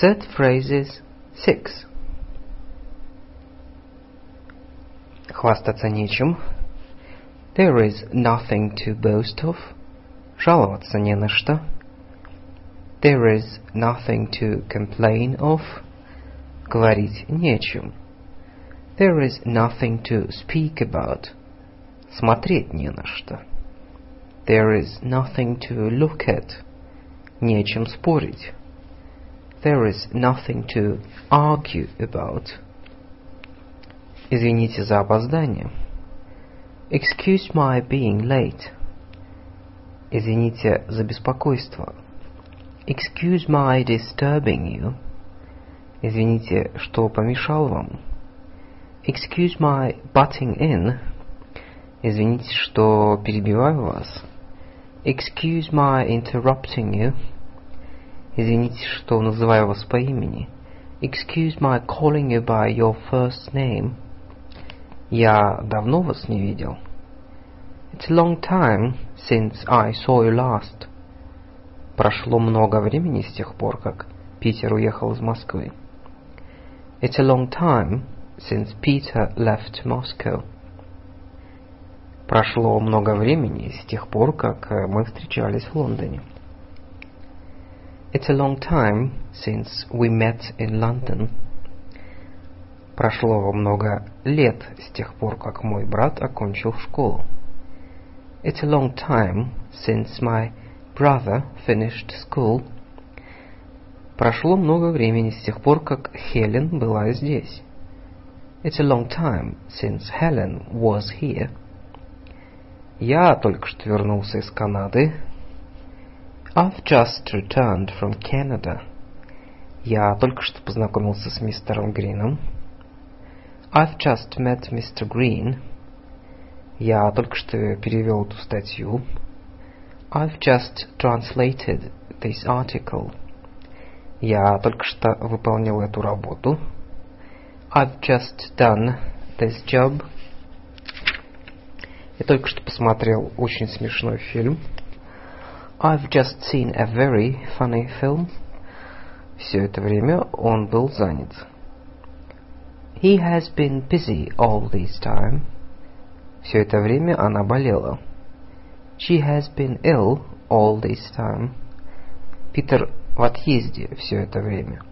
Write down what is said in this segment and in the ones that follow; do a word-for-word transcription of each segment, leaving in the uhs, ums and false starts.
Set phrases six. Хвастаться нечем. There is nothing to boast of. Жаловаться не на что. There is nothing to complain of. Говорить нечем. There is nothing to speak about. Смотреть не на что. There is nothing to look at. Нечем спорить. There is nothing to argue about. Извините за опоздание. Excuse my being late. Извините за беспокойство. Excuse my disturbing you. Извините, что помешал вам. Excuse my butting in. Извините, что перебиваю вас. Excuse my interrupting you. Извините, что называю вас по имени. Excuse my calling you by your first name. Я давно вас не видел. It's a long time since I saw you last. Прошло много времени с тех пор, как Питер уехал из Москвы. It's a long time since Peter left Moscow. Прошло много времени с тех пор, как мы встречались в Лондоне. It's a long time since we met in London. Прошло много лет с тех пор, как мой брат окончил школу. It's a long time since my brother finished school. Прошло много времени с тех пор, как Хелен была здесь. It's a long time since Helen was here. Я только что вернулся из Канады. I've just returned from Canada. Я только что познакомился с мистером Грином. I've just met mister Green. Я только что перевел эту статью. I've just translated this article. Я только что выполнил эту работу. I've just done this job. Я только что посмотрел очень смешной фильм. I've just seen a very funny film. Все это время он был занят. He has been busy all this time. Все это время она болела. She has been ill all this time. Питер в отъезде все это время.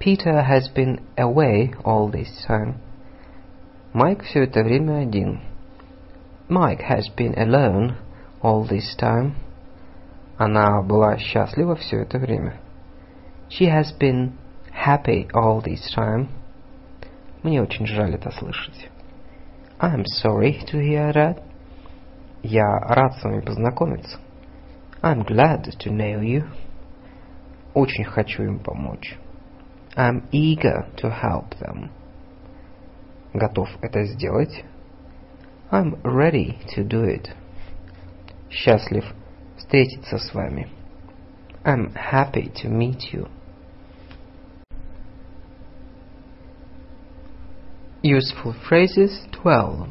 Peter has been away all this time. Майк все это время один. Mike has been alone all this time. Она была счастлива все это время. She has been happy all this time. Мне очень жаль это слышать. I'm sorry to hear that. Я рад с вами познакомиться. I'm glad to know you. Очень хочу им помочь. I'm eager to help them. Готов это сделать. I'm ready to do it. Счастлив встретиться с вами. I'm happy to meet you. Useful phrases twelve.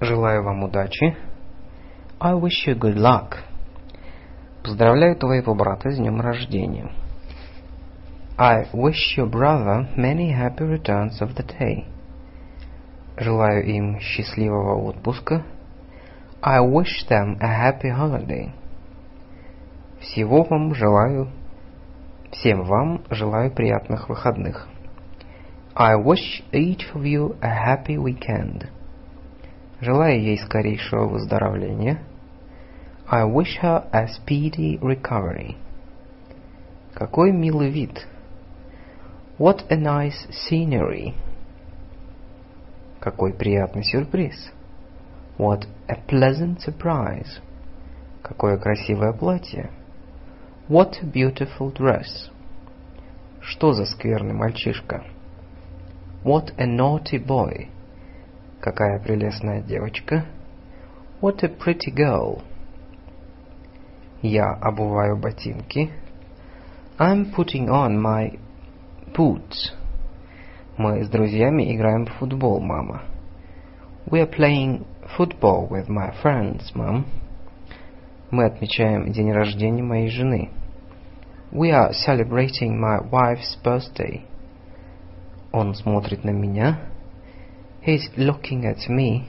Желаю вам удачи. I wish you good luck. Поздравляю твоего брата с днем рождения. I wish your brother many happy returns of the day. Желаю им счастливого отпуска. I wish them a happy holiday. Всего вам желаю... Всем вам желаю приятных выходных. I wish each of you a happy weekend. Желаю ей скорейшего выздоровления. I wish her a speedy recovery. Какой милый вид. What a nice scenery. Какой приятный сюрприз. What a pleasant surprise. Какое красивое платье. What a beautiful dress. Что за скверный мальчишка. What a naughty boy. Какая прелестная девочка. What a pretty girl. Я обуваю ботинки. I'm putting on my boots. Мы с друзьями играем в футбол, мама. We are playing football with my friends, mom. Мы отмечаем день рождения моей жены. We are celebrating my wife's birthday. Он смотрит на меня. He's looking at me.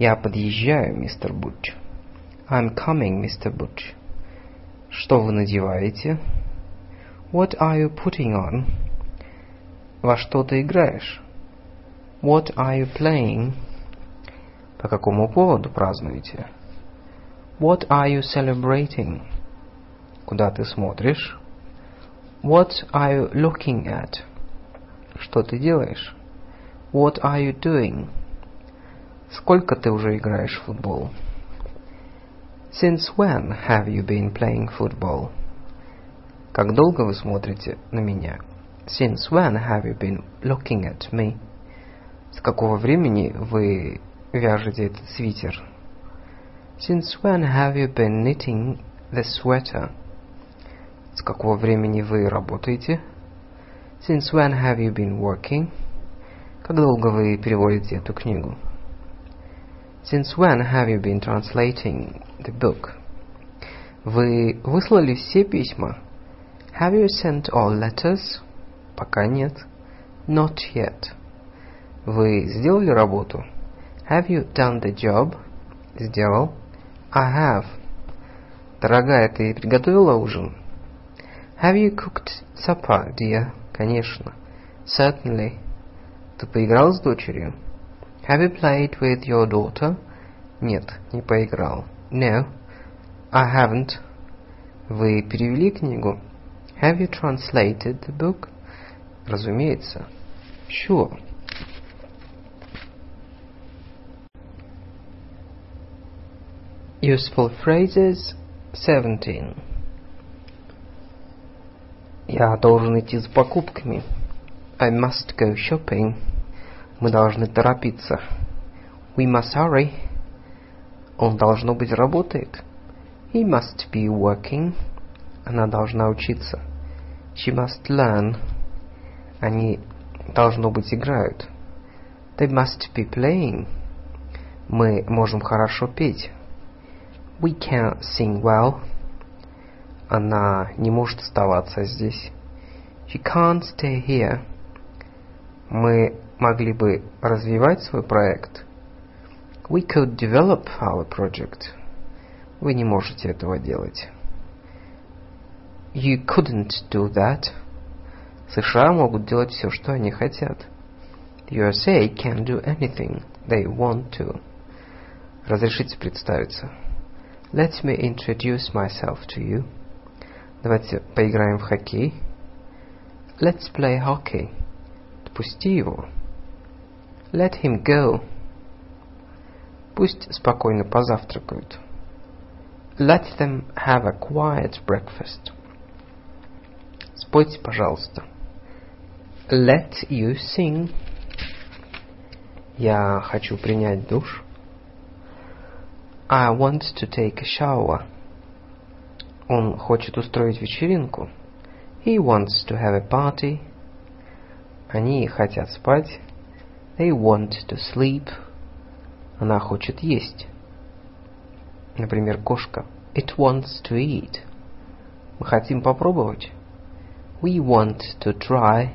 Я подъезжаю, мистер Butch. I'm coming, мистер Butch. Что вы надеваете? What are you putting on? Во что ты играешь? What are you playing? По какому поводу празднуете? What are you celebrating? Куда ты смотришь? What are you looking at? Что ты делаешь? What are you doing? Сколько ты уже играешь в футбол? Since when have you been playing football? Как долго вы смотрите на меня? Since when have you been looking at me? С какого времени вы вяжете этот свитер? Since when have you been knitting the sweater? С какого времени вы работаете? Since when have you been working? Как долго вы переводите эту книгу? Since when have you been translating the book? Вы выслали все письма? Have you sent all letters? Пока нет. Not yet. Вы сделали работу? Have you done the job? Сделал. I have. Дорогая, ты приготовила ужин? Have you cooked supper, dear? Конечно. Certainly. Ты поиграл с дочерью? Have you played with your daughter? Нет, не поиграл. No, I haven't. Вы перевели книгу? Have you translated the book? Разумеется. Sure. Useful phrases seventeen. Я должен идти за покупками. I must go shopping. Мы должны торопиться. We must hurry. Он, должно быть, работает. He must be working. Она должна учиться. She must learn. Они, должно быть, играют. They must be playing. Мы можем хорошо петь. We can sing well. Она не может оставаться здесь. She can't stay here. Мы могли бы развивать свой проект. We could develop our project. Вы не можете этого делать. You couldn't do that. США могут делать все, что они хотят. The U S A can do anything they want to. Разрешите представиться. Let me introduce myself to you. Давайте поиграем в хоккей. Let's play hockey. Отпусти его. Let him go. Пусть спокойно позавтракают. Let them have a quiet breakfast. Спойте, пожалуйста. Let you sing. Я хочу принять душ. I want to take a shower. Он хочет устроить вечеринку. He wants to have a party. Они хотят спать. They want to sleep. Она хочет есть. Например, кошка. It wants to eat. Мы хотим попробовать. We want to try.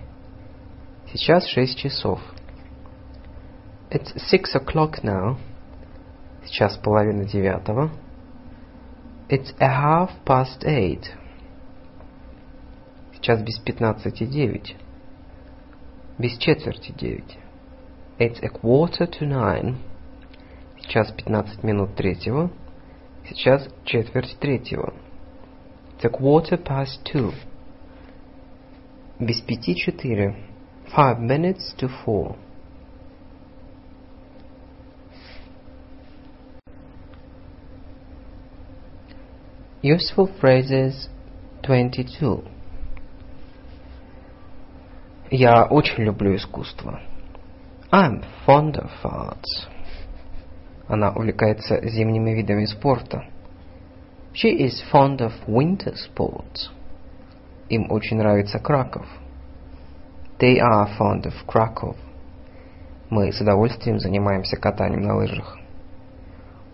Сейчас шесть часов. It's six o'clock now. Сейчас половина девятого. It's a half past eight. Сейчас без пятнадцати девять. Без четверти девять. It's a quarter to nine. Сейчас пятнадцать минут третьего. Сейчас четверть третьего. It's a quarter past two. Без пяти четыре. Five minutes to four. Useful phrases twenty-two. Я очень люблю искусство. I'm fond of arts. Она увлекается зимними видами спорта. She is fond of winter sports. Им очень нравится Краков. They are fond of Krakow. Мы с удовольствием занимаемся катанием на лыжах.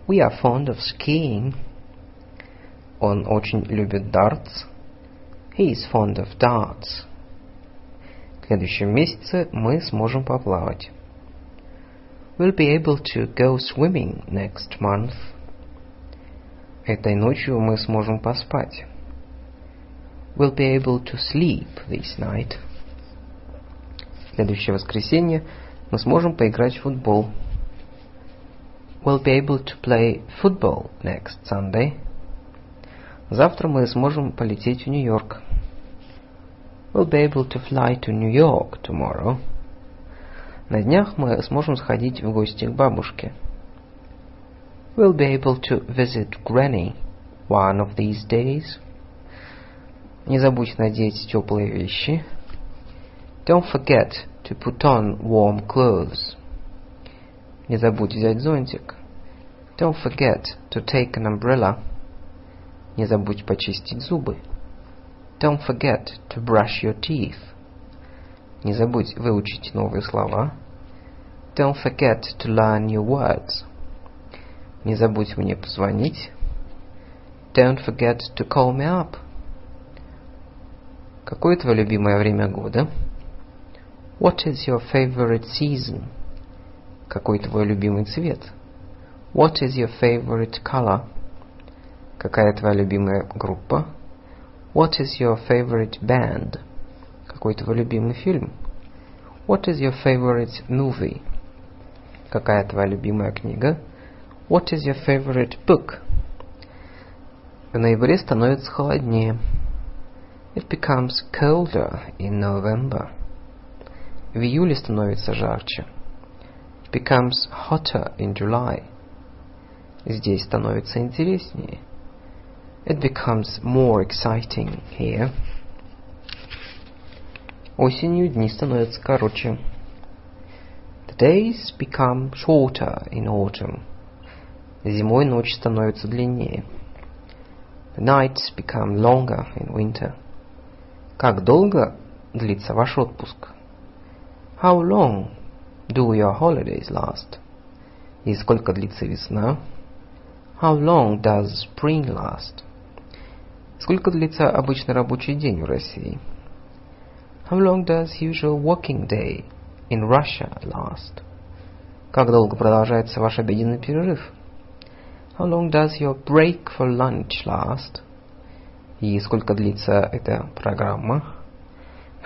We are fond of skiing. Он очень любит дартс. He is fond of darts. В следующем месяце мы сможем поплавать. We'll be able to go swimming next month. Этой ночью мы сможем поспать. We'll be able to sleep this night. В следующее воскресенье мы сможем поиграть в футбол. We'll be able to play football next Sunday. Завтра мы сможем полететь в Нью-Йорк. We'll be able to fly to New York tomorrow. На днях мы сможем сходить в гости к бабушке. We'll be able to visit Granny one of these days. Не забудь надеть теплые вещи. Don't forget to put on warm clothes. Не забудь взять зонтик. Don't forget to take an umbrella. Не забудь почистить зубы. Don't forget to brush your teeth. Не забудь выучить новые слова. Don't forget to learn new words. Не забудь мне позвонить. Don't forget to call me up. Какое твое любимое время года? What is your favorite season? Какой твой любимый цвет? What is your favorite color? Какая твоя любимая группа? What is your favorite band? Какой твой любимый фильм? What is your favorite movie? Какая твоя любимая книга? What is your favorite book? В ноябре становится холоднее. It becomes colder in November. В июле становится жарче. It becomes hotter in July. Здесь становится интереснее. It becomes more exciting here. Осенью дни становятся короче. The days become shorter in autumn. Зимой ночи становятся длиннее. The nights become longer in winter. Как долго длится ваш отпуск? How long do your holidays last? И сколько длится весна? How long does spring last? Сколько длится обычный рабочий день в России? How long does usual working day in Russia last? Как долго продолжается ваш обеденный перерыв? How long does your break for lunch last? И сколько длится эта программа?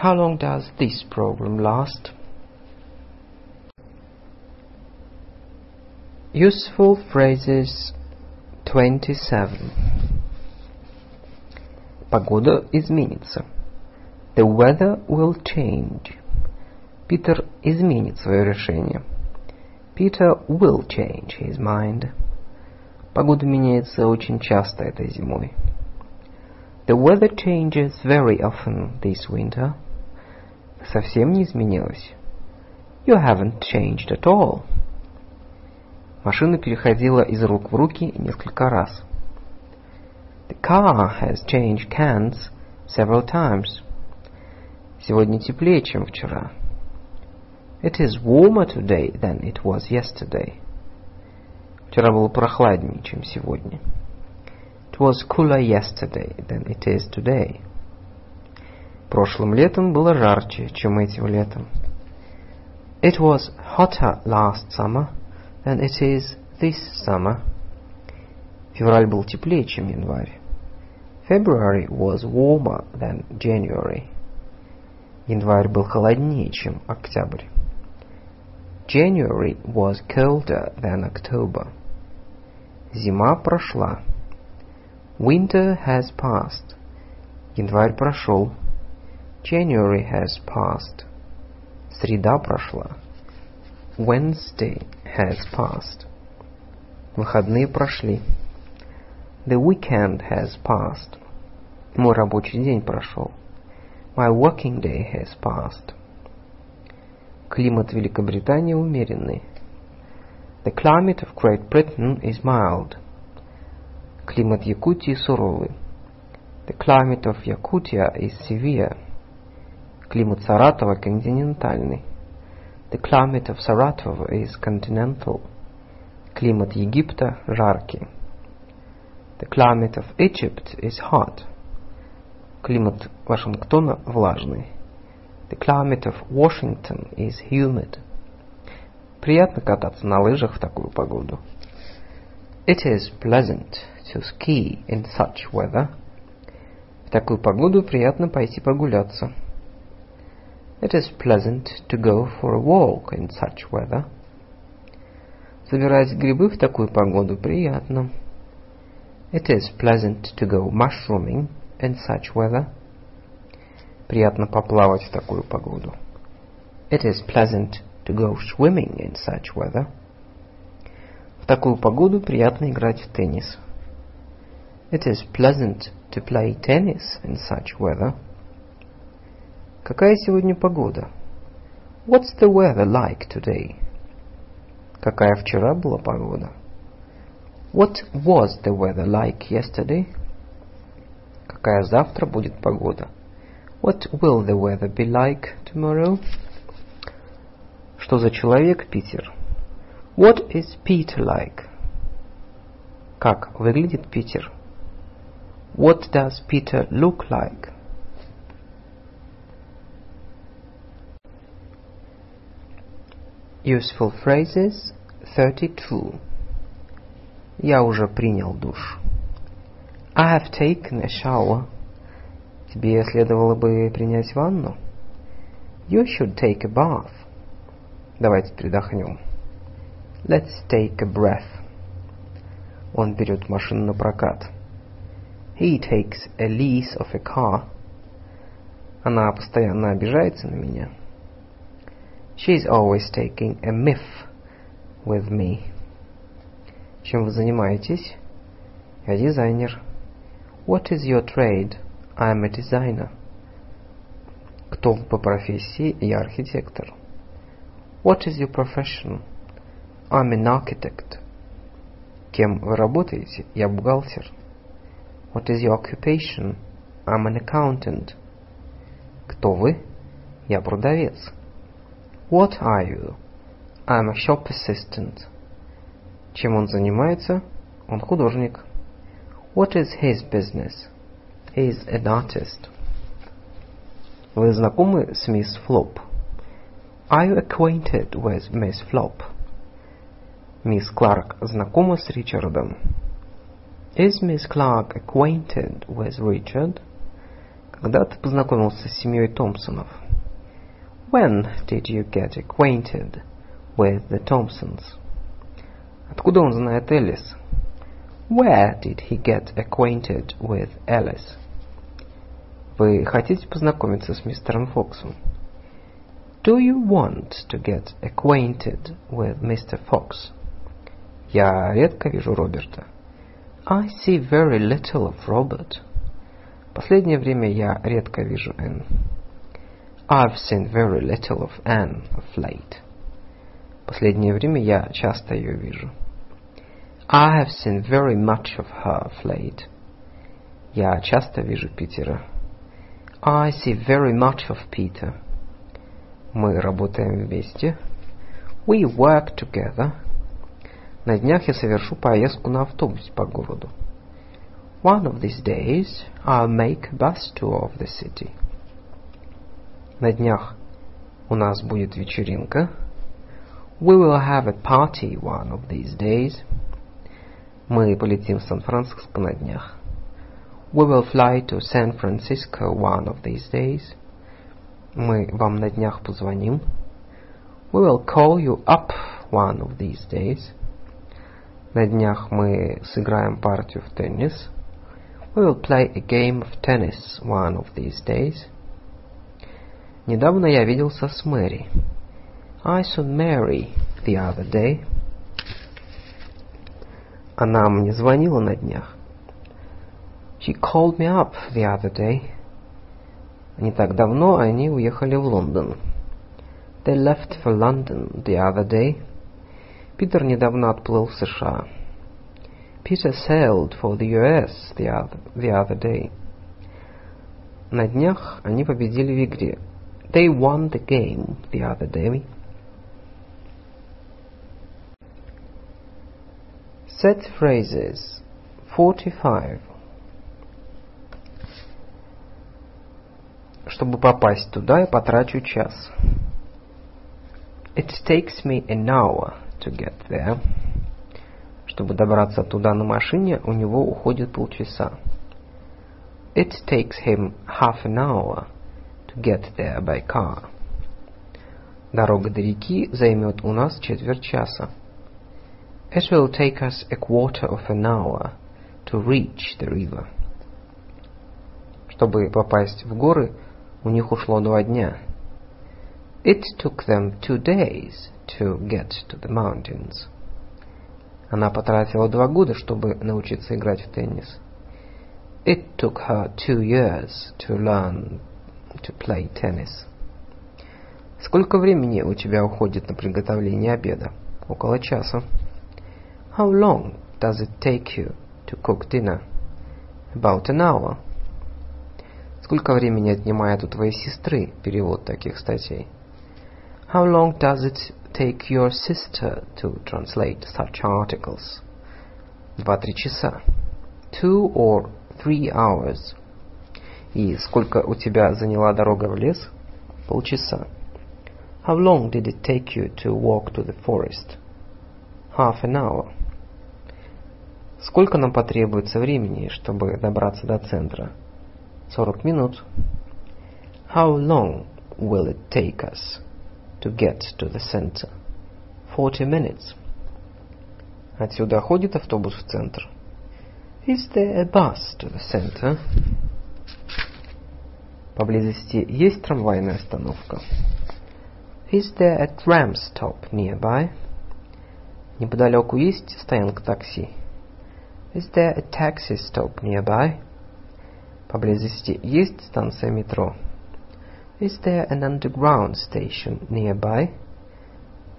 How long does this program last? Useful phrases twenty-seven. Погода изменится. The weather will change. Питер изменит свое решение. Peter will change his mind. Погода меняется очень часто этой зимой. The weather changes very often this winter. Совсем не изменилось. You haven't changed at all. Машина переходила из рук в руки несколько раз. The car has changed hands several times. Сегодня теплее, чем вчера. It is warmer today than it was yesterday. Вчера было прохладнее, чем сегодня. It was cooler yesterday than it is today. Прошлым летом было жарче, чем этим летом. It was hotter last summer than it is this summer. Февраль был теплее, чем январь. February was warmer than January. Январь был холоднее, чем октябрь. January was colder than October. Зима прошла. Winter has passed. Январь прошел. January has passed. Среда прошла. Wednesday has passed. Выходные прошли. The weekend has passed. Мой рабочий день прошел. My working day has passed. Климат Великобритании умеренный. The climate of Great Britain is mild. Климат Якутии суровый. The climate of Yakutia is severe. Климат Саратова континентальный. The climate of Saratov is continental. Климат Египта жаркий. The climate of Egypt is hot. Климат Вашингтона влажный. The climate of Washington is humid. Приятно кататься на лыжах в такую погоду. It is pleasant to ski in such weather. В такую погоду приятно пойти погуляться. It is pleasant to go for a walk in such weather. Собирать грибы в такую погоду приятно. It is pleasant to go mushrooming in such weather. Приятно поплавать в такую погоду. It is pleasant to go swimming in such weather. В такую погоду приятно играть в теннис. It is pleasant to play tennis in such weather. Какая сегодня погода? What's the weather like today? Какая вчера была погода? What was the weather like yesterday? Какая завтра будет погода? What will the weather be like tomorrow? Что за человек Питер? What is Peter like? Как выглядит Питер? What does Peter look like? Useful phrases thirty-two. Я уже принял душ. I have taken a shower. Тебе следовало бы принять ванну. You should take a bath. Давайте передохнем. Let's take a breath. Он берет машину на прокат. He takes a lease of a car. Она постоянно обижается на меня. She's always taking a miff with me. Чем вы занимаетесь? Я дизайнер. What is your trade? I'm a designer. Кто вы по профессии? Я архитектор. What is your profession? I'm an architect. Кем вы работаете? Я бухгалтер. What is your occupation? I'm an accountant. Кто вы? Я продавец. What are you? I'm a shop assistant. Чем он занимается? Он художник. What is his business? He is an artist. Вы знакомы с мисс Флоп? Are you acquainted with Miss Flop? Мисс Кларк знакома с Ричардом? Is Miss Clark acquainted with Richard? Когда ты познакомился с семьей Томпсонов? When did you get acquainted with the Thompsons? Откуда он знает Элис? Where did he get acquainted with Alice? Вы хотите познакомиться с мистером Фоксом? Do you want to get acquainted with mister Fox? Я редко вижу Роберта. I see very little of Robert. Последнее время я редко вижу Энн. I've seen very little of Anne of late. Последнее время я часто ее вижу. I have seen very much of her of late. Я часто вижу Питера. I see very much of Peter. Мы работаем вместе. We work together. На днях я совершу поездку на автобусе по городу. One of these days I'll make a bus tour of the city. На днях у нас будет вечеринка. We will have a party one of these days. Мы полетим в Сан-Франциско на днях. We will fly to San Francisco one of these days. Мы вам на днях позвоним. We will call you up one of these days. На днях мы сыграем партию в теннис. We will play a game of tennis one of these days. Недавно я виделся с Мэри. I saw Mary the other day. Она мне звонила на днях. She called me up the other day. Не так давно они уехали в Лондон. They left for London the other day. Питер недавно отплыл в США. Peter sailed for the ю эс the other, the other day. На днях они победили в игре. They won the game the other day. Set phrases forty-five. Чтобы попасть туда, я потрачу час. It takes me an hour to get there. Чтобы добраться туда на машине, у него уходит полчаса. It takes him half an hour to get there by car. Дорога до реки займет у нас четверть часа. It will take us a quarter of an hour to reach the river. Чтобы попасть в горы, у них ушло два дня. It took them two days to get to the mountains. Она потратила два года, чтобы научиться играть в теннис. It took her two years to learn to play tennis. Сколько времени у тебя уходит на приготовление обеда? Около часа. How long does it take you to cook dinner? About an hour. Сколько времени отнимает у твоей сестры перевод таких статей? How long does it take your sister to translate such articles? Два-три часа. Two or three hours. И сколько у тебя заняла дорога в лес? Полчаса. How long did it take you to walk to the forest? Half an hour. Сколько нам потребуется времени, чтобы добраться до центра? сорок минут. How long will it take us to get to the center? forty minutes. Отсюда ходит автобус в центр? Is there a bus to the center? Поблизости есть трамвайная остановка? Is there a tram stop nearby? Неподалеку есть стоянка такси? Is there a taxi stop nearby? Поблизости есть станция метро? Is there an underground station nearby?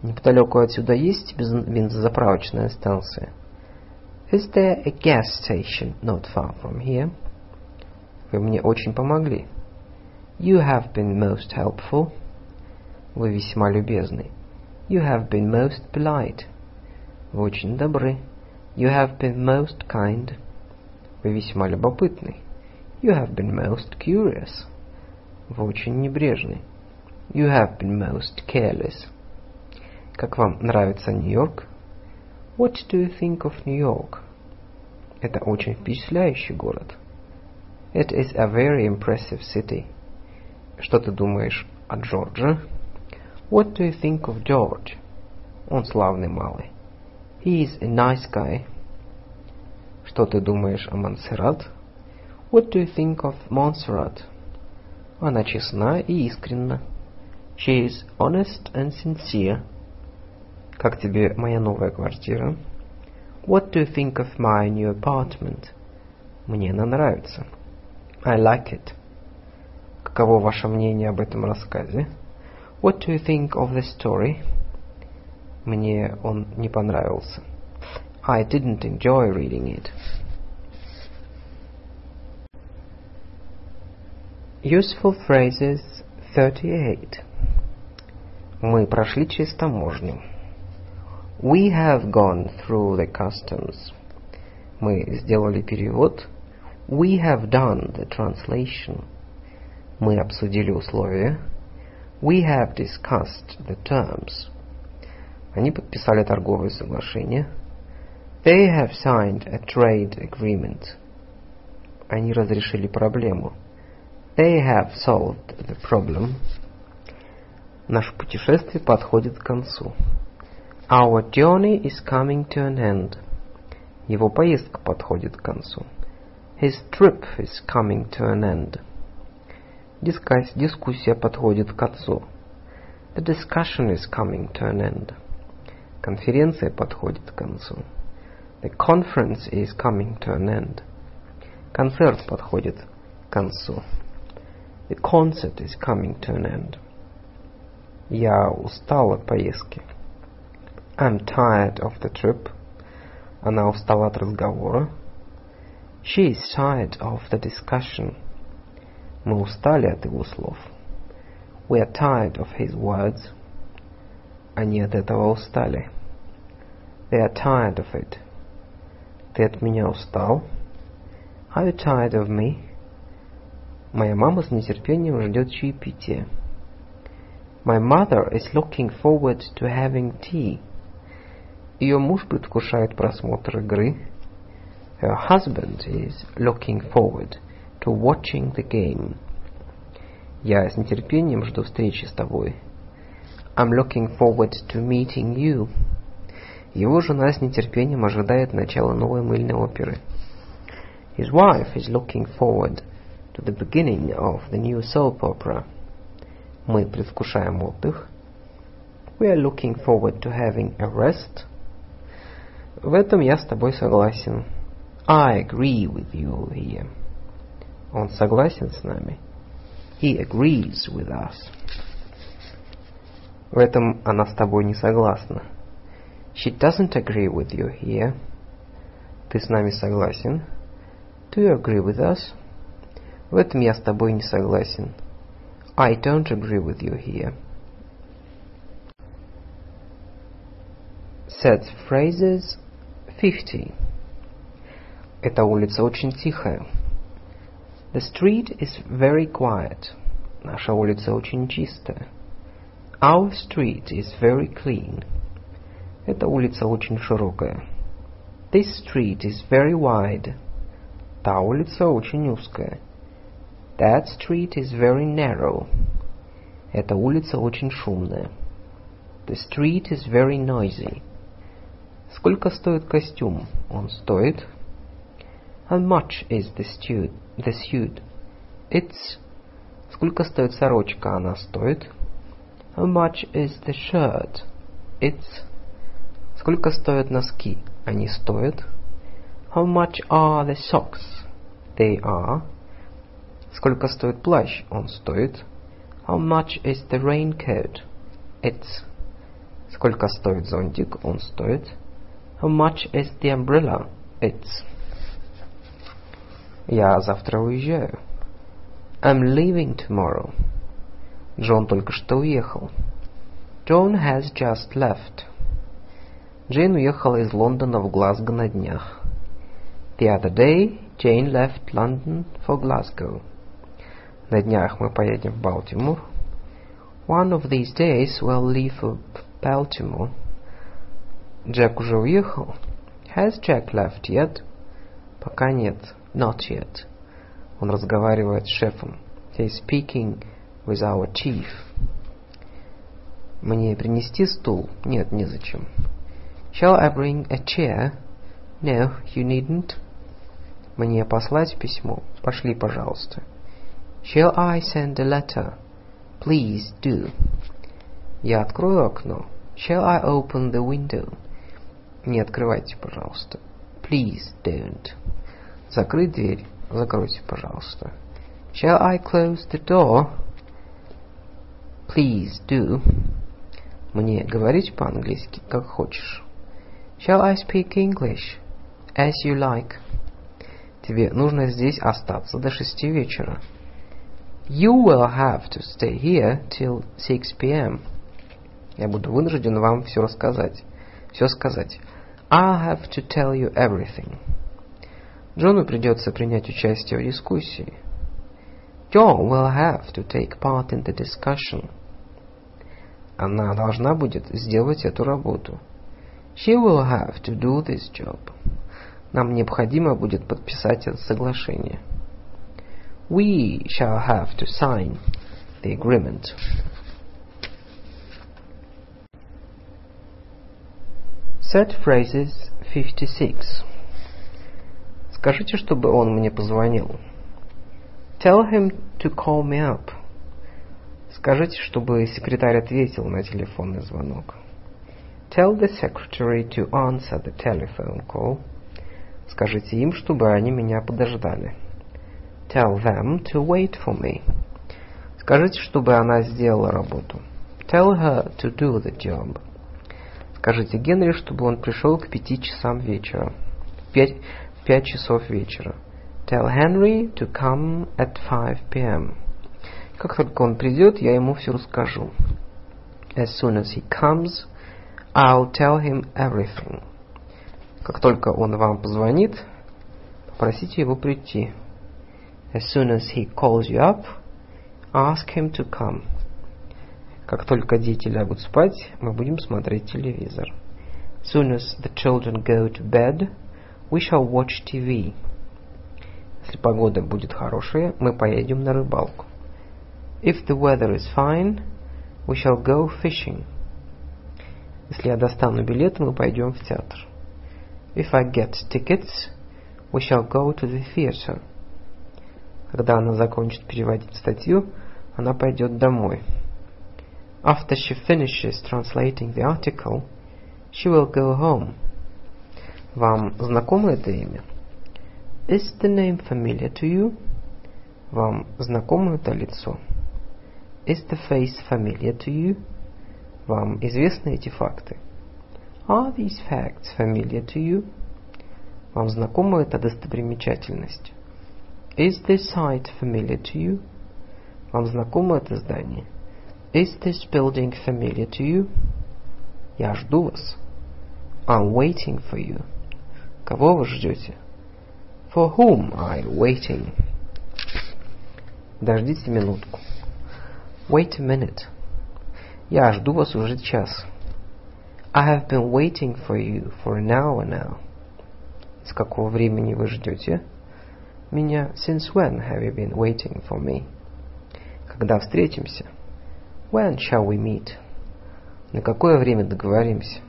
Неподалеку отсюда есть бензозаправочная станция? Is there a gas station not far from here? Вы мне очень помогли. You have been most helpful. Вы весьма любезны. You have been most polite. Вы очень добры. You have been most kind. Вы весьма любопытны. You have been most curious. Вы очень небрежны. You have been most careless. Как вам нравится Нью-Йорк? What do you think of New York? Это очень впечатляющий город. It is a very impressive city. Что ты думаешь о Джорджи? What do you think of George? Он славный малый. He is a nice guy. Что ты думаешь о Монсеррат? What do you think of Montserrat? Она честна и искренна. She is honest and sincere. Как тебе моя новая квартира? What do you think of my new apartment? Мне она нравится. I like it. Каково ваше мнение об этом рассказе? What do you think of the story? Мне он не понравился. I didn't enjoy reading it. Useful phrases thirty-eight. Мы прошли через таможню. We have gone through the customs. Мы сделали перевод. We have done the translation. Мы обсудили условия. We have discussed the terms. Они подписали торговое соглашение. They have signed a trade agreement. Они разрешили проблему. They have solved the problem. Наше путешествие подходит к концу. Our journey is coming to an end. Его поездка подходит к концу. His trip is coming to an end. Дискуссия, дискуссия подходит к концу. The discussion is coming to an end. Конференция подходит к концу. The conference is coming to an end. Концерт подходит к концу. The concert is coming to an end. Я устал от поездки. I'm tired of the trip. Она устала от разговора. She is tired of the discussion. Мы устали от его слов. We are tired of his words. Они от этого устали. They are tired of it. Ты от меня устал? Are you tired of me? Моя мама с нетерпением ждет чаепития. My mother is looking forward to having tea. Ее муж предвкушает просмотр игры. Her husband is looking forward to watching the game. Я с нетерпением жду встречи с тобой. I'm looking forward to meeting you. Его жена с нетерпением ожидает начала новой мыльной оперы. His wife is looking forward to the beginning of the new soap opera. Мы предвкушаем отдых. We are looking forward to having a rest. В этом я с тобой согласен. I agree with you here. Он согласен с нами. He agrees with us. В этом она с тобой не согласна. She doesn't agree with you here. Ты с нами согласен? Do you agree with us? В этом я с тобой не согласен. I don't agree with you here. Set phrases fifty. Эта улица очень тихая. The street is very quiet. Наша улица очень чистая. Our street is very clean. Эта улица очень широкая. This street is very wide. Та улица очень узкая. That street is very narrow. Эта улица очень шумная. The street is very noisy. Сколько стоит костюм? Он стоит. How much is the suit? The suit? It's. Сколько стоит сорочка? Она стоит. How much is the shirt? It's. Сколько стоят носки? Они стоят. How much are the socks? They are. Сколько стоит плащ? Он стоит. How much is the raincoat? It's. Сколько стоит зонтик? Он стоит. How much is the umbrella? It's. Я завтра уезжаю. I'm leaving tomorrow. Джон только что уехал. John has just left. Джейн уехала из Лондона в Глазго на днях. The other day, Jane left London for Glasgow. На днях мы поедем в Балтимор. One of these days we'll leave for Baltimore. Джек уже уехал? Has Jack left yet? Пока нет. Not yet. Он разговаривает с шефом. He is speaking with our chief. Мне принести стул? Нет, незачем. Shall I bring a chair? No, you needn't. Мне послать письмо? Пошли, пожалуйста. Shall I send a letter? Please do. Я открою окно. Shall I open the window? Не открывайте, пожалуйста. Please don't. Закрыть дверь. Закройте, пожалуйста. Shall I close the door? Please do. Мне говорить по-английски, как хочешь. Shall I speak English? As you like. Тебе нужно здесь остаться до шести вечера. You will have to stay here till six p.m. Я буду вынужден вам все рассказать. Все сказать. I'll have to tell you everything. Джону придется принять участие в дискуссии. John will have to take part in the discussion. Она должна будет сделать эту работу. She will have to do this job. Нам необходимо будет подписать это соглашение. We shall have to sign the agreement. Set phrases fifty-six. Скажите, чтобы он мне позвонил. Tell him to call me up. Скажите, чтобы секретарь ответил на телефонный звонок. Tell the secretary to answer the telephone call. Скажите им, чтобы они меня подождали. Tell them to wait for me. Скажите, чтобы она сделала работу. Tell her to do the job. Скажите Генри, чтобы он пришел к пяти часам вечера. Пять... Пять часов вечера. Tell Henry to come at five p.m. Как только он придет, я ему все расскажу. As soon as he comes, I'll tell him everything. Как только он вам позвонит, попросите его прийти. As soon as he calls you up, ask him to come. Как только дети лягут спать, мы будем смотреть телевизор. As soon as the children go to bed, we shall watch ти ви. Если погода будет хорошая, мы поедем на рыбалку. If the weather is fine, we shall go fishing. Если я достану билеты, мы пойдем в театр. If I get tickets, we shall go to the theater. Когда она закончит переводить статью, она пойдет домой. After she finishes translating the article, she will go home. Вам знакомо это имя? Is the name familiar to you? Вам знакомо это лицо? Is the face familiar to you? Вам известны эти факты? Are these facts familiar to you? Вам знакома эта достопримечательность? Is this site familiar to you? Вам знакомо это здание? Is this building familiar to you? Я жду вас. I'm waiting for you. Кого вы ждете? For whom are you waiting? Дождите минутку. Wait a minute. Я жду вас уже час. I have been waiting for you for an hour now. С какого времени вы ждете меня? Since when have you been waiting for me? Когда встретимся? When shall we meet? На какое время договоримся?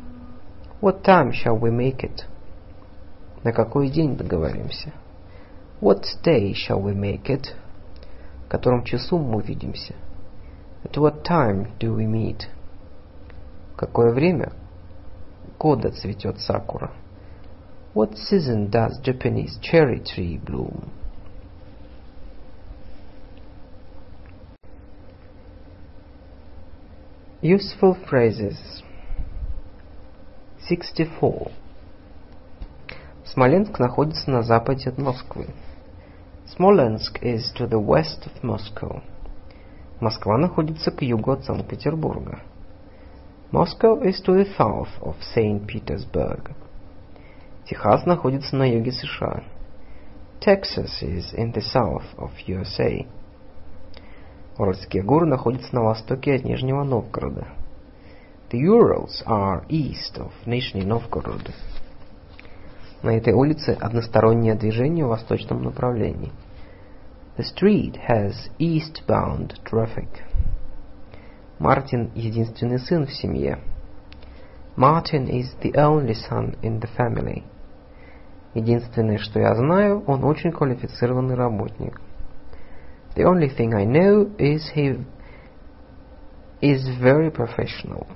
What time shall we make it? На какой день договоримся? What day shall we make it? В котором часу мы увидимся? At what time do we meet? В какое время года цветет сакура? What season does Japanese cherry tree bloom? Useful phrases. sixty-four. Смоленск находится на западе от Москвы. Smolensk is to the west of Moscow. Москва находится к югу от Санкт-Петербурга. Moscow is to the south of Saint Petersburg. Техас находится на юге США. Texas is in the south of ю эс эй. Уральские горы находятся на востоке от Нижнего Новгорода. The Urals are east of Нижний Новгород. На этой улице одностороннее движение в восточном направлении. The street has eastbound traffic. Мартин – единственный сын в семье. Martin is the only son in the family. Единственное, что я знаю, он очень квалифицированный работник. The only thing I know is he is very professional.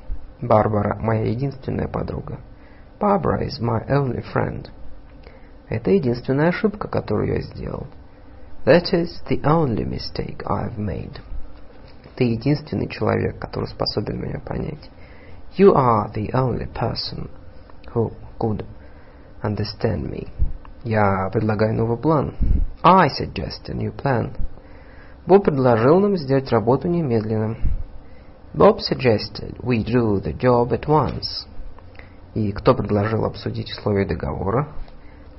Барбара – моя единственная подруга. Barbara is my only friend. Это единственная ошибка, которую я сделал. That is the only mistake I've made. Ты единственный человек, который способен меня понять. You are the only person who could understand me. Я предлагаю новый план. I suggest a new plan. Боб предложил нам сделать работу немедленно. Bob suggested we do the job at once. И кто предложил обсудить условия договора?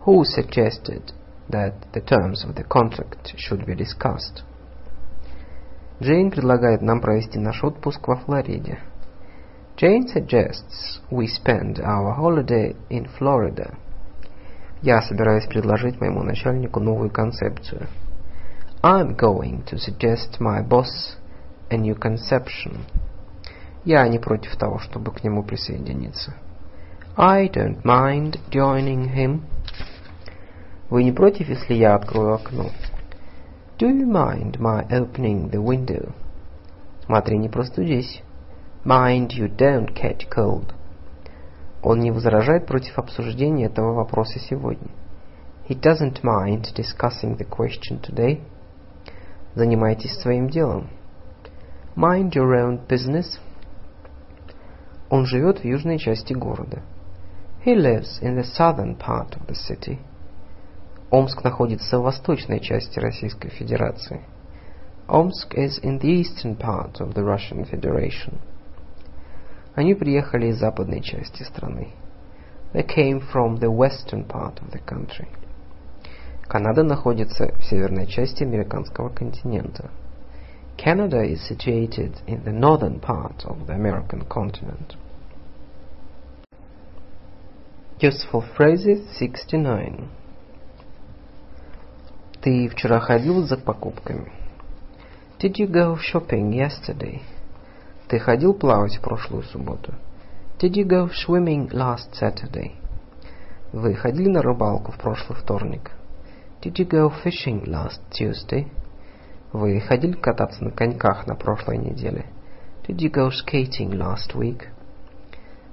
Who suggested that the terms of the contract should be discussed? Джейн предлагает нам провести наш отпуск во Флориде. Jane suggests we spend our holiday in Florida. Я собираюсь предложить моему начальнику новую концепцию. I'm going to suggest my boss a new conception. Я не против того, чтобы к нему присоединиться. I don't mind joining him. Вы не против, если я открою окно? Do you mind my opening the window? Смотри, не простудись. Mind you don't catch cold. Он не возражает против обсуждения этого вопроса сегодня. He doesn't mind discussing the question today. Занимайтесь своим делом. Mind your own business. Он живет в южной части города. He lives in the southern part of the city. Омск находится в восточной части Российской Федерации. Омск is in the eastern part of the Russian Federation. Они приехали из западной части страны. They came from the western part of the country. Канада находится в северной части американского континента. Canada is situated in the northern part of the American continent. Useful phrases sixty-nine. Ты вчера ходил за покупками? Did you go shopping yesterday? Ты ходил плавать в прошлую субботу? Did you go swimming last Saturday? Вы ходили на рыбалку в прошлый вторник? Did you go fishing last Tuesday? Вы ходили кататься на коньках на прошлой неделе? Did you go skating last week?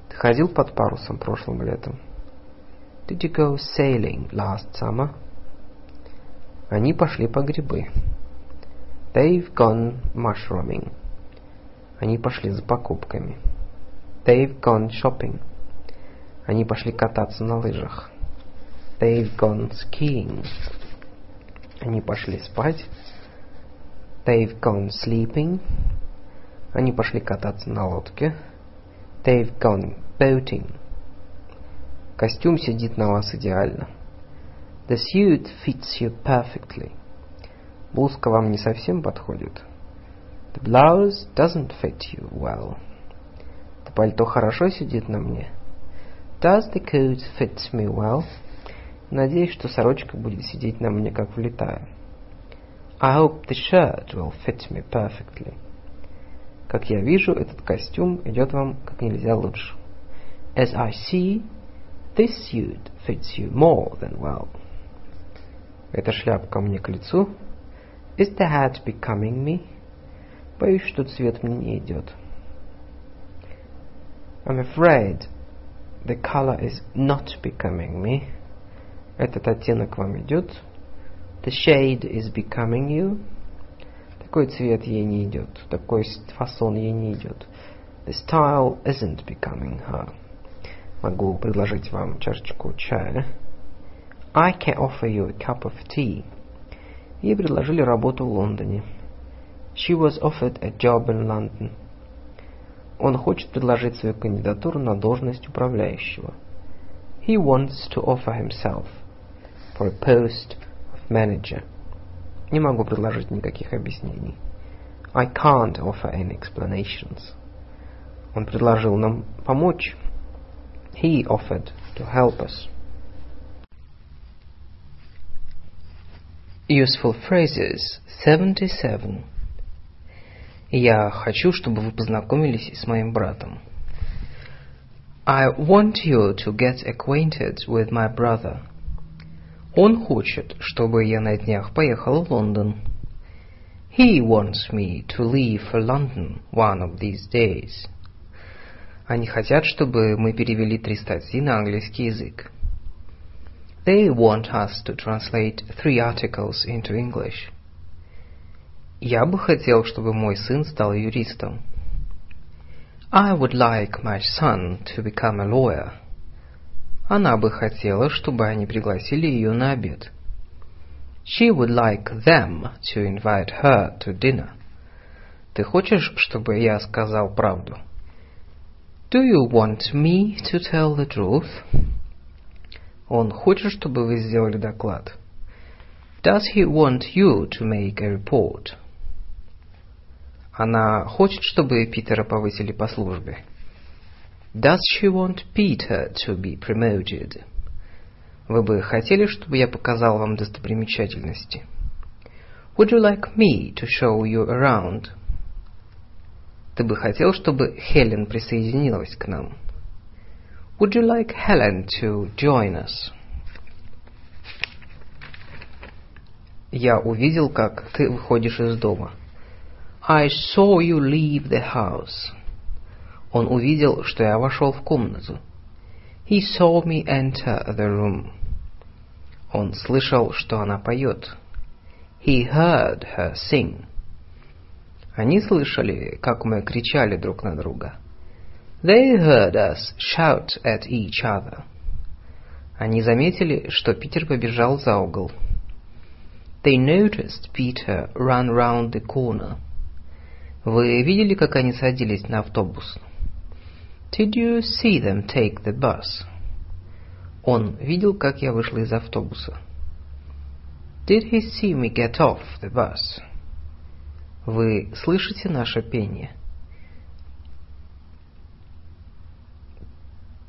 Ты ходил под парусом прошлым летом? Did you go sailing last summer? Они пошли по грибы. They've gone mushrooming. Они пошли за покупками. They've gone shopping. Они пошли кататься на лыжах. They've gone skiing. Они пошли спать. They've gone sleeping. Они пошли кататься на лодке. They've gone boating. Костюм сидит на вас идеально. The suit fits you perfectly. Блузка вам не совсем подходит. The blouse doesn't fit you well. Это пальто хорошо сидит на мне. Does the coat fit me well? Надеюсь, что сорочка будет сидеть на мне как влитая. I hope the shirt will fit me perfectly. Как я вижу, этот костюм идет вам как нельзя лучше. As I see, this suit fits you more than well. Эта шляпка мне к лицу. Is the hat becoming me? Боюсь, что цвет мне не идет. I'm afraid the color is not becoming me. Этот оттенок вам идет. The shade is becoming you. Такой цвет ей не идет. Такой фасон ей не идет. The style isn't becoming her. Могу предложить вам чашечку чая. I can offer you a cup of tea. Ей предложили работу в Лондоне. She was offered a job in London. Он хочет предложить свою кандидатуру на должность управляющего. He wants to offer himself for a post of manager. Не могу предложить никаких объяснений. I can't offer any explanations. Он предложил нам помочь. He offered to help us. Useful phrases seventy-seven. Я хочу, чтобы вы познакомились с моим братом. I want you to get acquainted with my brother. Он хочет, чтобы я на днях поехал в Лондон. He wants me to leave for London one of these days. Они хотят, чтобы мы перевели три статьи на английский язык. They want us to translate three articles into English. Я бы хотел, чтобы мой сын стал юристом. I would like my son to become a lawyer. Она бы хотела, чтобы они пригласили ее на обед. She would like them to invite her to dinner. Ты хочешь, чтобы я сказал правду? Do you want me to tell the truth? Он хочет, чтобы вы сделали доклад. Does he want you to make a report? Она хочет, чтобы Питера повысили по службе. Does she want Peter to be promoted? Вы бы хотели, чтобы я показал вам достопримечательности? Would you like me to show you around? Ты бы хотел, чтобы Хелен присоединилась к нам? Would you like Helen to join us? Я увидел, как ты выходишь из дома. I saw you leave the house. Он увидел, что я вошел в комнату. He saw me enter the room. Он слышал, что она поет. He heard her sing. Они слышали, как мы кричали друг на друга. They heard us shout at each other. Они заметили, что Питер побежал за угол. They noticed Peter ran round the corner. Вы видели, как они садились на автобус? Did you see them take the bus? Он видел, как я вышла из автобуса. Did he see me get off the bus? Вы слышите наше пение?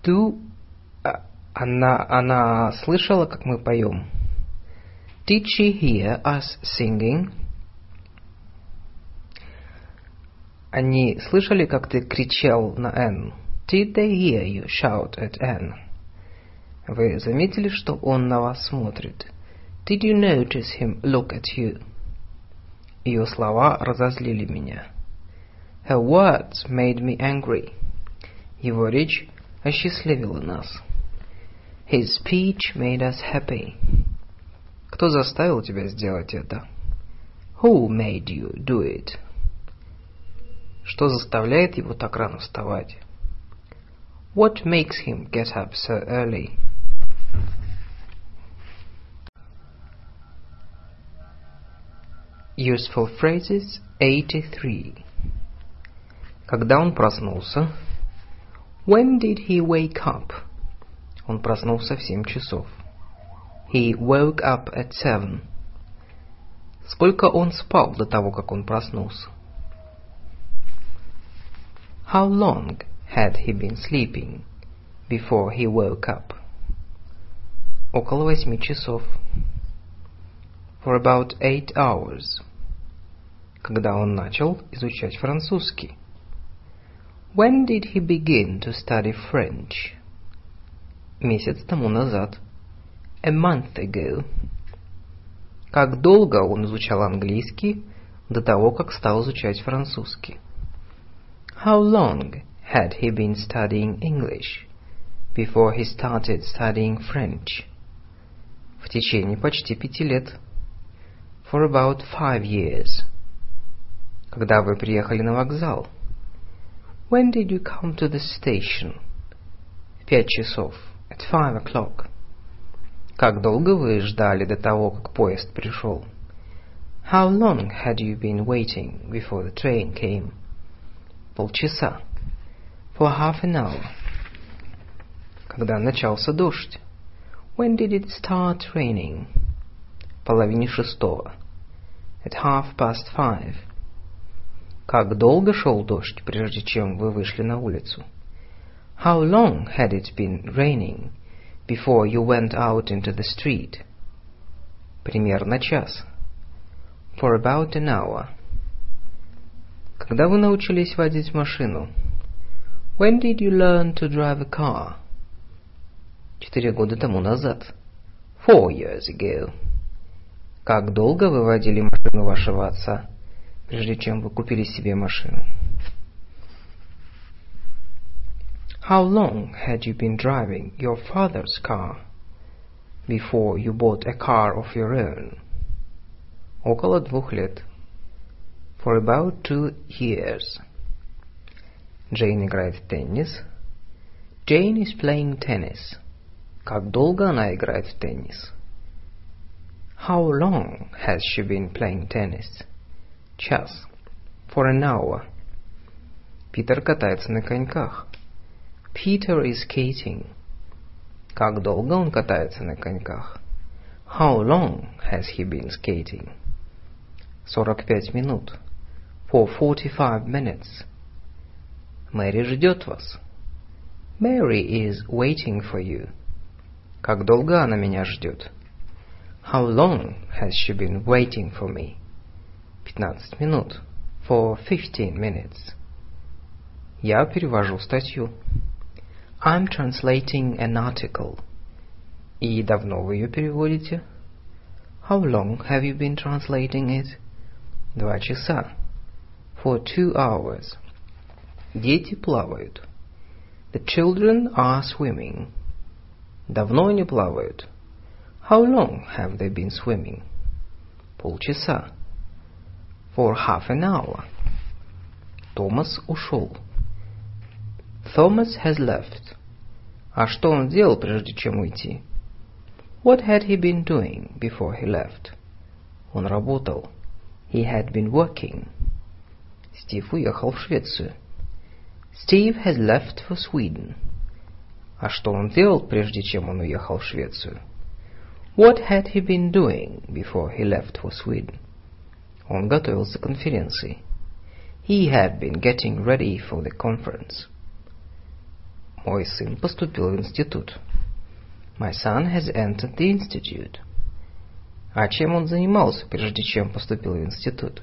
Do... Она, она слышала, как мы поем. Did she hear us singing? Они слышали, как ты кричал на Энн? Did they hear you shout at Anne? Вы заметили, что он на вас смотрит? Did you notice him look at you? Ее слова разозлили меня. Her words made me angry. Его речь осчастливила нас. His speech made us happy. Кто заставил тебя сделать это? Who made you do it? Что заставляет его так рано вставать? What makes him get up so early? Useful phrases eighty-three. Когда он проснулся? When did he wake up? Он проснулся в семь часов. He woke up at seven. Сколько он спал до того, как он проснулся? How long had he been sleeping before he woke up? Около восьми часов. For about eight hours. Когда он начал изучать французский? When did he begin to study French? Месяц тому назад. A month ago. Как долго он изучал английский до того, как стал изучать французский? How long had he been studying English before he started studying French? В течение почти пяти лет. For about five years. Когда вы приехали на вокзал? When did you come to the station? В пять часов. At five o'clock. Как долго вы ждали до того, как поезд пришел? How long had you been waiting before the train came? Полчаса. For half an hour. Когда начался дождь? When did it start raining? В половине шестого. At half past five. Как долго шел дождь, прежде чем вы вышли на улицу? How long had it been raining before you went out into the street? Примерно час. For about an hour. Когда вы научились водить машину? When did you learn to drive a car? Четыре года тому назад. Four years ago. Как долго вы водили машину вашего отца, прежде чем вы купили себе машину? How long had you been driving your father's car before you bought a car of your own? Около двух лет. For about two years. Джейн играет в теннис. Jane is playing tennis. Как долго она играет в теннис? How long has she been playing tennis? Час. For an hour. Питер катается на коньках. Peter is skating. Как долго он катается на коньках? How long has he been skating? Сорок пять минут. For forty-five minutes. Мэри ждет вас. Mary is waiting for you. Как долго она меня ждет? How long has she been waiting for me? Пятнадцать минут. For fifteen minutes. Я перевожу статью. I'm translating an article. И давно вы ее переводите? How long have you been translating it? Два часа. For two hours. Дети плавают. The children are swimming. Давно они плавают. How long have they been swimming? Полчаса. For half an hour. Томас ушел. Thomas has left. А что он делал, прежде чем уйти? What had he been doing before he left? Он работал. He had been working. Стив уехал в Швецию. Steve has left for Sweden. А что он делал, прежде чем он уехал в Швецию? What had he been doing before he left for Sweden? Он готовился к конференции. He had been getting ready for the conference. Мой сын поступил в институт. My son has entered the institute. А чем он занимался, прежде чем поступил в институт?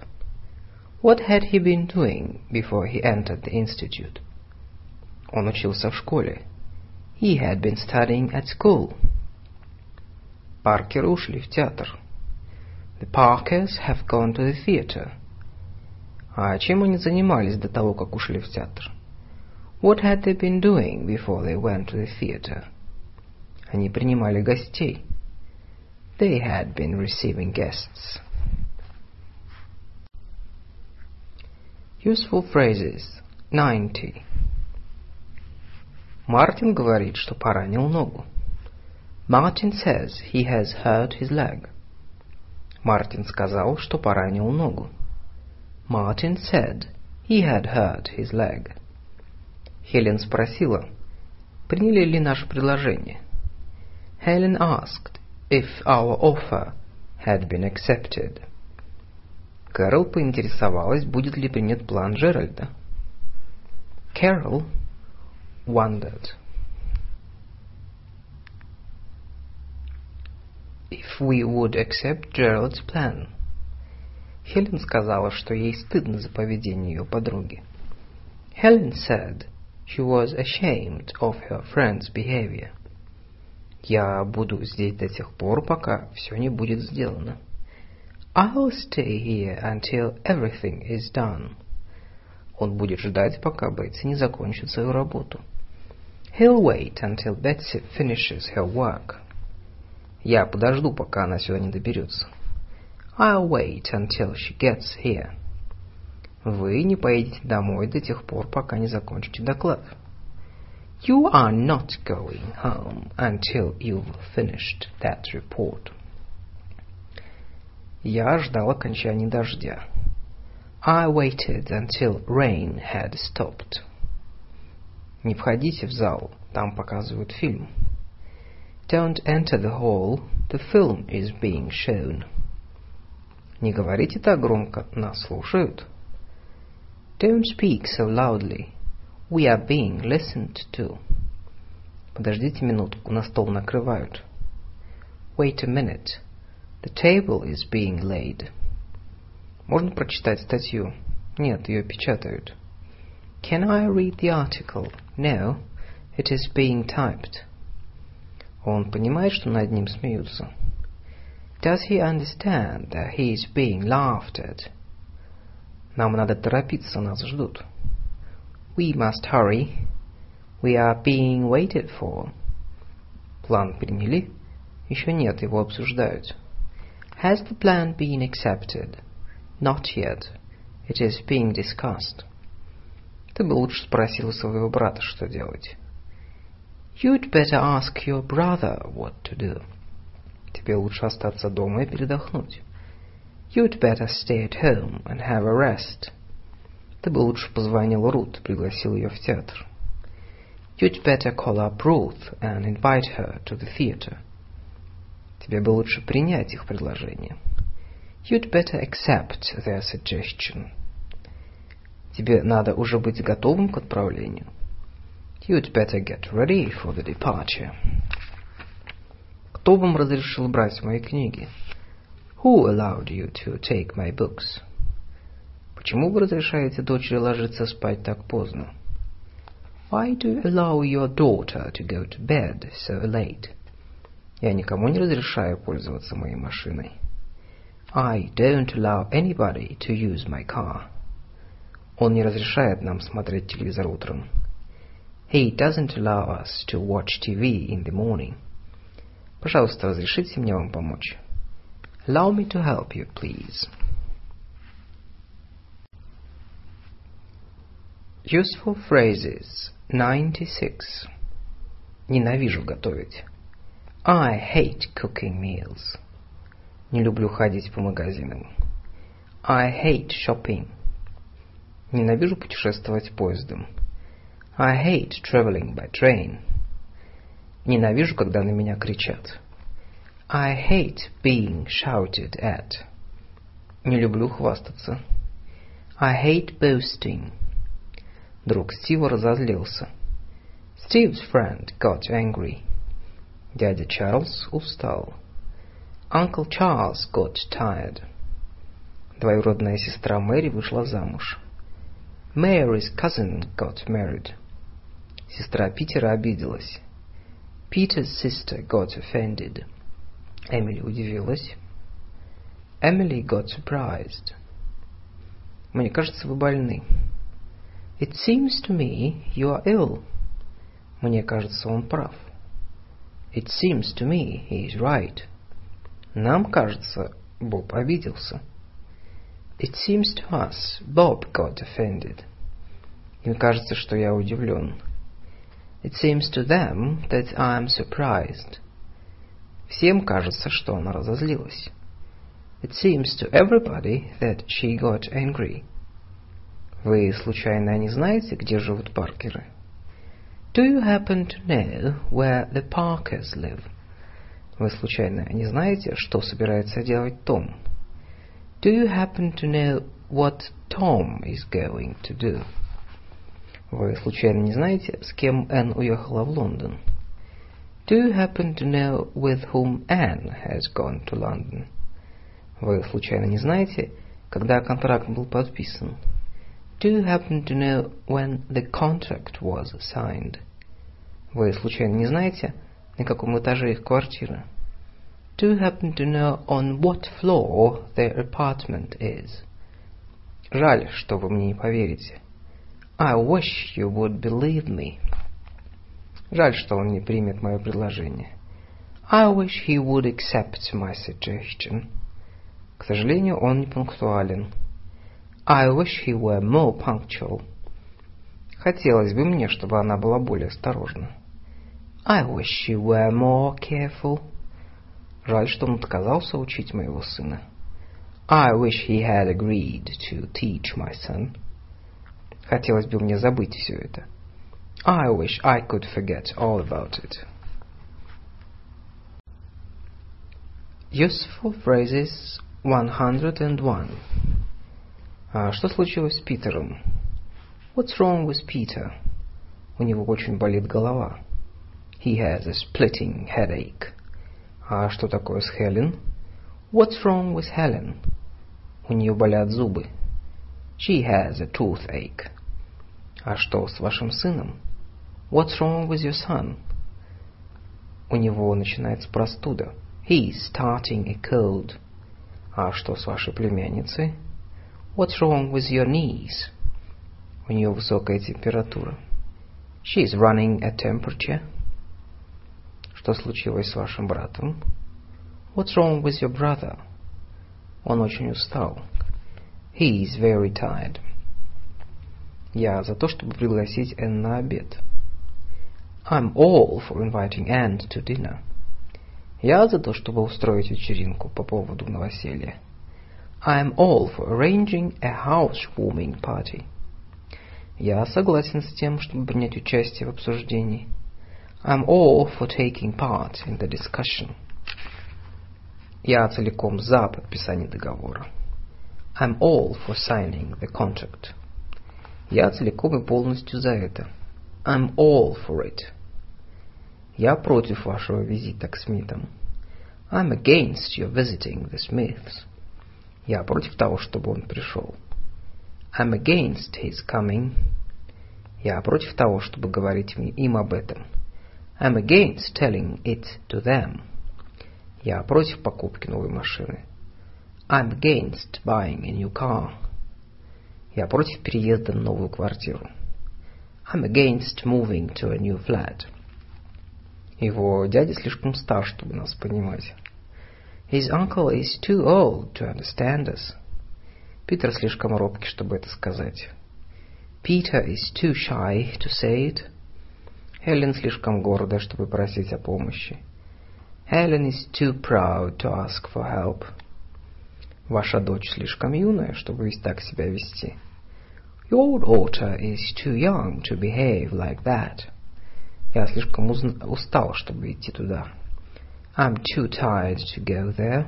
What had he been doing before he entered the institute? Он учился в школе. He had been studying at school. Паркеры ушли в театр. The Parkers have gone to the theater. А чем они занимались до того, как ушли в театр? What had they been doing before they went to the theater? Они принимали гостей. They had been receiving guests. Useful phrases. ninety. Мартин говорит, что поранил ногу. Martin says he has hurt his leg. Мартин сказал, что поранил ногу. Martin said he had hurt his leg. Хелен спросила, приняли ли наше предложение. Helen asked if our offer had been accepted. Кэрол поинтересовалась, будет ли принят план Джеральда. Carol wondered if we would accept Gerald's plan. Хелен сказала, что ей стыдно за поведение ее подруги. Helen said she was ashamed of her friend's behavior. Я буду здесь до тех пор, пока все не будет сделано. I'll stay here until everything is done. Он будет ждать, пока Бетси не закончит свою работу. He'll wait until Betsy finishes her work. Я подожду, пока она сюда не доберется. I'll wait until she gets here. Вы не поедете домой до тех пор, пока не закончите доклад. You are not going home until you've finished that report. Я ждал окончания дождя. I waited until rain had stopped. Не входите в зал, там показывают фильм. Don't enter the hall, the film is being shown. Не говорите так громко, нас слушают. Don't speak so loudly, we are being listened to. Подождите минутку, на стол накрывают. Wait a minute, the table is being laid. Можно прочитать статью? Нет, ее печатают. Can I read the article? No, it is being typed. Он понимает, что над ним смеются. Does he understand that he is being laughed at? Нам надо торопиться, нас ждут. We must hurry. We are being waited for. План приняли? Еще нет, его обсуждают. Has the plan been accepted? Not yet. It is being discussed. Ты бы лучше спросил у своего брата, что делать. You'd better ask your brother what to do. Тебе лучше остаться дома и передохнуть. You'd better stay at home and have a rest. Ты бы лучше позвонил Рут, пригласил ее в театр. You'd better call up Ruth and invite her to the theater. Тебе бы лучше принять их предложение. You'd better accept their suggestion. Тебе надо уже быть готовым к отправлению. You'd better get ready for the departure. Кто вам разрешил брать мои книги? Who allowed you to take my books? Почему вы разрешаете дочери ложиться спать так поздно? Why do you allow your daughter to go to bed so late? Я никому не разрешаю пользоваться моей машиной. I don't allow anybody to use my car. Он не разрешает нам смотреть телевизор утром. He doesn't allow us to watch ти ви in the morning. Пожалуйста, разрешите мне вам помочь. Allow me to help you, please. Useful phrases. ninety-six. Ненавижу готовить. I hate cooking meals. Не люблю ходить по магазинам. I hate shopping. Ненавижу путешествовать поездом. I hate traveling by train. Ненавижу, когда на меня кричат. I hate being shouted at. Не люблю хвастаться. I hate boasting. Друг Стива разозлился. Steve's friend got angry. Дядя Чарльз устал. Uncle Charles got tired. Двоюродная сестра Мэри вышла замуж. Mary's cousin got married. Сестра Питера обиделась. Peter's sister got offended. Эмили удивилась. Emily got surprised. Мне кажется, вы больны. It seems to me you are ill. Мне кажется, он прав. It seems to me he is right. Нам кажется, Боб обиделся. It seems to us Bob got offended. Им кажется, что я удивлен. It seems to them that I am surprised. Всем кажется, что она разозлилась. It seems to everybody that she got angry. Вы, случайно, не знаете, где живут Паркеры? Do you happen to know where the Parkers live? Вы, случайно, не знаете, что собирается делать Том? Do you happen to know what Tom is going to do? Вы, случайно, не знаете, с кем Энн уехала в Лондон? Do you happen to know with whom Anne has gone to London? Вы, случайно, не знаете, когда контракт был подписан? Do you happen to know when the contract was signed? Вы, случайно, не знаете, на каком этаже их квартира? Do you happen to know on what floor their apartment is? Жаль, что вы мне не поверите. I wish you would believe me. Жаль, что он не примет мое предложение. I wish he would accept my suggestion. К сожалению, он не пунктуален. I wish he were more punctual. Хотелось бы мне, чтобы она была более осторожна. I wish she were more careful. Жаль, что он отказался учить моего сына. I wish he had agreed to teach my son. Хотелось бы мне забыть все это. I wish I could forget all about it. Useful phrases one oh one. А что случилось с Питером? What's wrong with Peter? У него очень болит голова. He has a splitting headache. А что такое с Хелен? What's wrong with Helen? У нее болят зубы. She has a toothache. А что с вашим сыном? What's wrong with your son? У него начинается простуда. He's starting a cold. А что с вашей племянницей? What's wrong with your niece? У нее высокая температура. She's running a temperature. Что случилось с вашим братом? What's wrong with your brother? Он очень устал. He is very tired. Я за то, чтобы пригласить Энн на обед. I'm all for inviting Anne to dinner. Я за то, чтобы устроить вечеринку по поводу новоселья. I'm all for arranging a housewarming party. Я согласен с тем, чтобы принять участие в обсуждении. I'm all for taking part in the discussion. Я целиком за подписание договора. I'm all for signing the contract. Я целиком и полностью за это. I'm all for it. Я против вашего визита к Смитам. I'm against your visiting the Smiths. Я против того, чтобы он пришел. I'm against his coming. Я против того, чтобы говорить им об этом. I'm against telling it to them. Я против покупки новой машины. I'm against buying a new car. Я против переезда в новую квартиру. I'm against moving to a new flat. Его дядя слишком стар, чтобы нас понимать. His uncle is too old to understand us. Питер слишком робкий, чтобы это сказать. Peter is too shy to say it. Хелен слишком гордая, чтобы просить о помощи. Helen is too proud to ask for help. Ваша дочь слишком юная, чтобы и так себя вести. Your daughter is too young to behave like that. Я слишком устал, чтобы идти туда. I'm too tired to go there.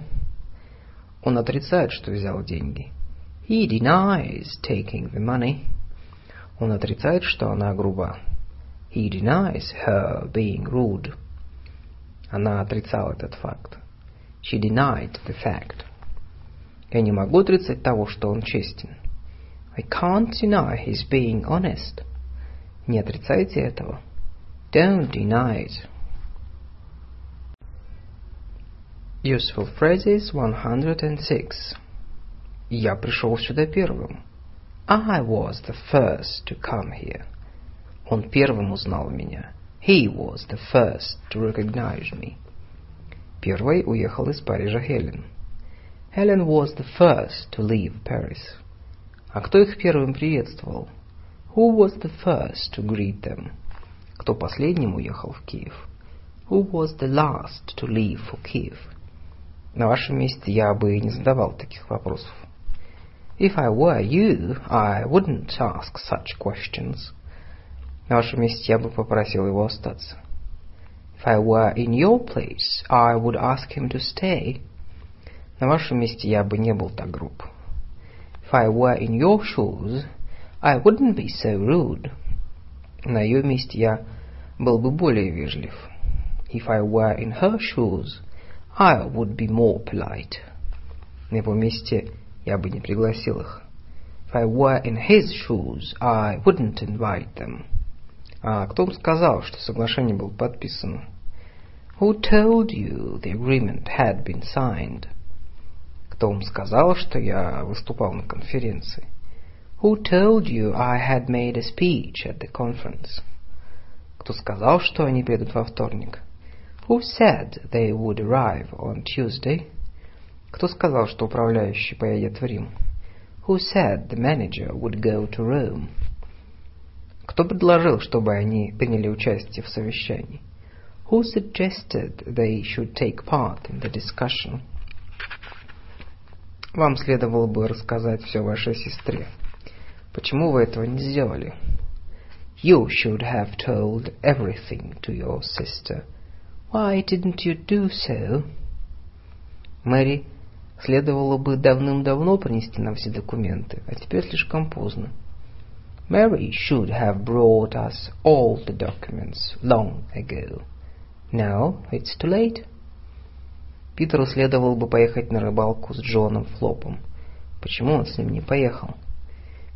Он отрицает, что взял деньги. He denies taking the money. Он отрицает, что она груба. He denies her being rude. Она отрицала этот факт. She denied the fact. Я не могу отрицать того, что он честен. I can't deny his being honest. Не отрицайте этого. Don't deny it. Useful phrases one hundred six. Я пришел сюда первым. I was the first to come here. Он первым узнал меня. He was the first to recognize me. Первой уехал из Парижа Хелен. Helen was the first to leave Paris. А кто их первым приветствовал? Who was the first to greet them? Кто последним уехал в Киев? Who was the last to leave for Kiev? На вашем месте я бы не задавал таких вопросов. If I were you, I wouldn't ask such questions. На вашем месте я бы попросил его остаться. If I were in your place, I would ask him to stay. На вашем месте я бы не был так груб. If I were in your shoes, I wouldn't be so rude. На ее месте я был бы более вежлив. If I were in her shoes, I would be more polite. На его месте я бы не пригласил их. If I were in his shoes, I wouldn't invite them. А кто вам сказал, что соглашение было подписано? Who told you the agreement had been signed? Кто вам сказал, что я выступал на конференции? Who told you I had made a speech at the conference? Кто сказал, что они приедут во вторник? Who said they would arrive on Tuesday? Кто сказал, что управляющий поедет в Рим? Who said the manager would go to Rome? Кто предложил, чтобы они приняли участие в совещании? Who suggested they should take part in the discussion? Вам следовало бы рассказать все вашей сестре. Почему вы этого не сделали? You should have told everything to your sister. Why didn't you do so? Мэри, следовало бы давным-давно принести нам все документы, а теперь слишком поздно. Mary should have brought us all the documents long ago. Now it's too late. Питеру следовало бы поехать на рыбалку с Джоном Флопом. Почему он с ним не поехал?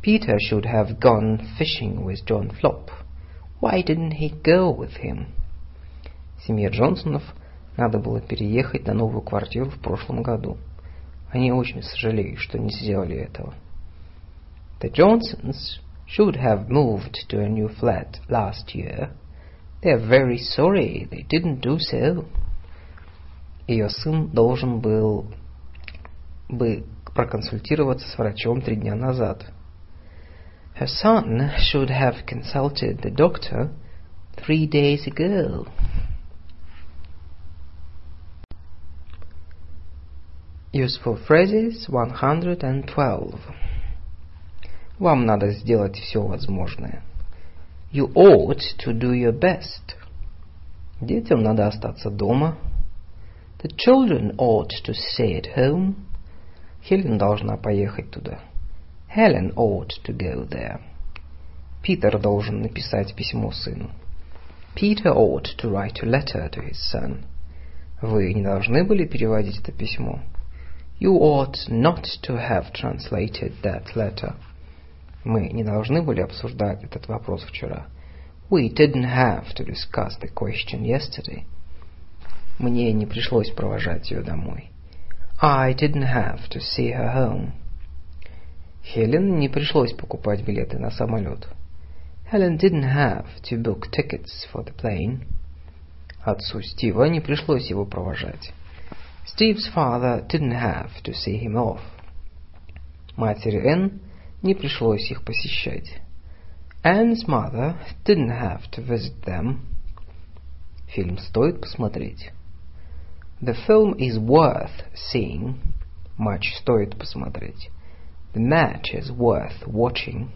Peter should have gone fishing with John Flop. Why didn't he go with him? Семье Джонсонов надо было переехать на новую квартиру в прошлом году. Они очень сожалеют, что не сделали этого. The Johnsons should have moved to a new flat last year. They're very sorry they didn't do so. Ее сын должен был бы проконсультироваться с врачом три дня назад. Her son should have consulted the doctor three days ago. Useful phrases one hundred twelve. Вам надо сделать все возможное. You ought to do your best. Детям надо остаться дома. The children ought to stay at home. Хелен должна поехать туда. Helen ought to go there. Питер должен написать письмо сыну. Peter ought to write a letter to his son. Вы не должны были переводить это письмо. You ought not to have translated that letter. Мы не должны были обсуждать этот вопрос вчера. We didn't have to discuss the question yesterday. Мне не пришлось провожать ее домой. I didn't have to see her home. Хелен не пришлось покупать билеты на самолет. Helen didn't have to book tickets for the plane. Отцу Стива не пришлось его провожать. Steve's father didn't have to see him off. Матери Энн не пришлось их посещать. Anne's mother didn't have to visit them. Фильм стоит посмотреть. The film is worth seeing. Матч стоит посмотреть. The match is worth watching.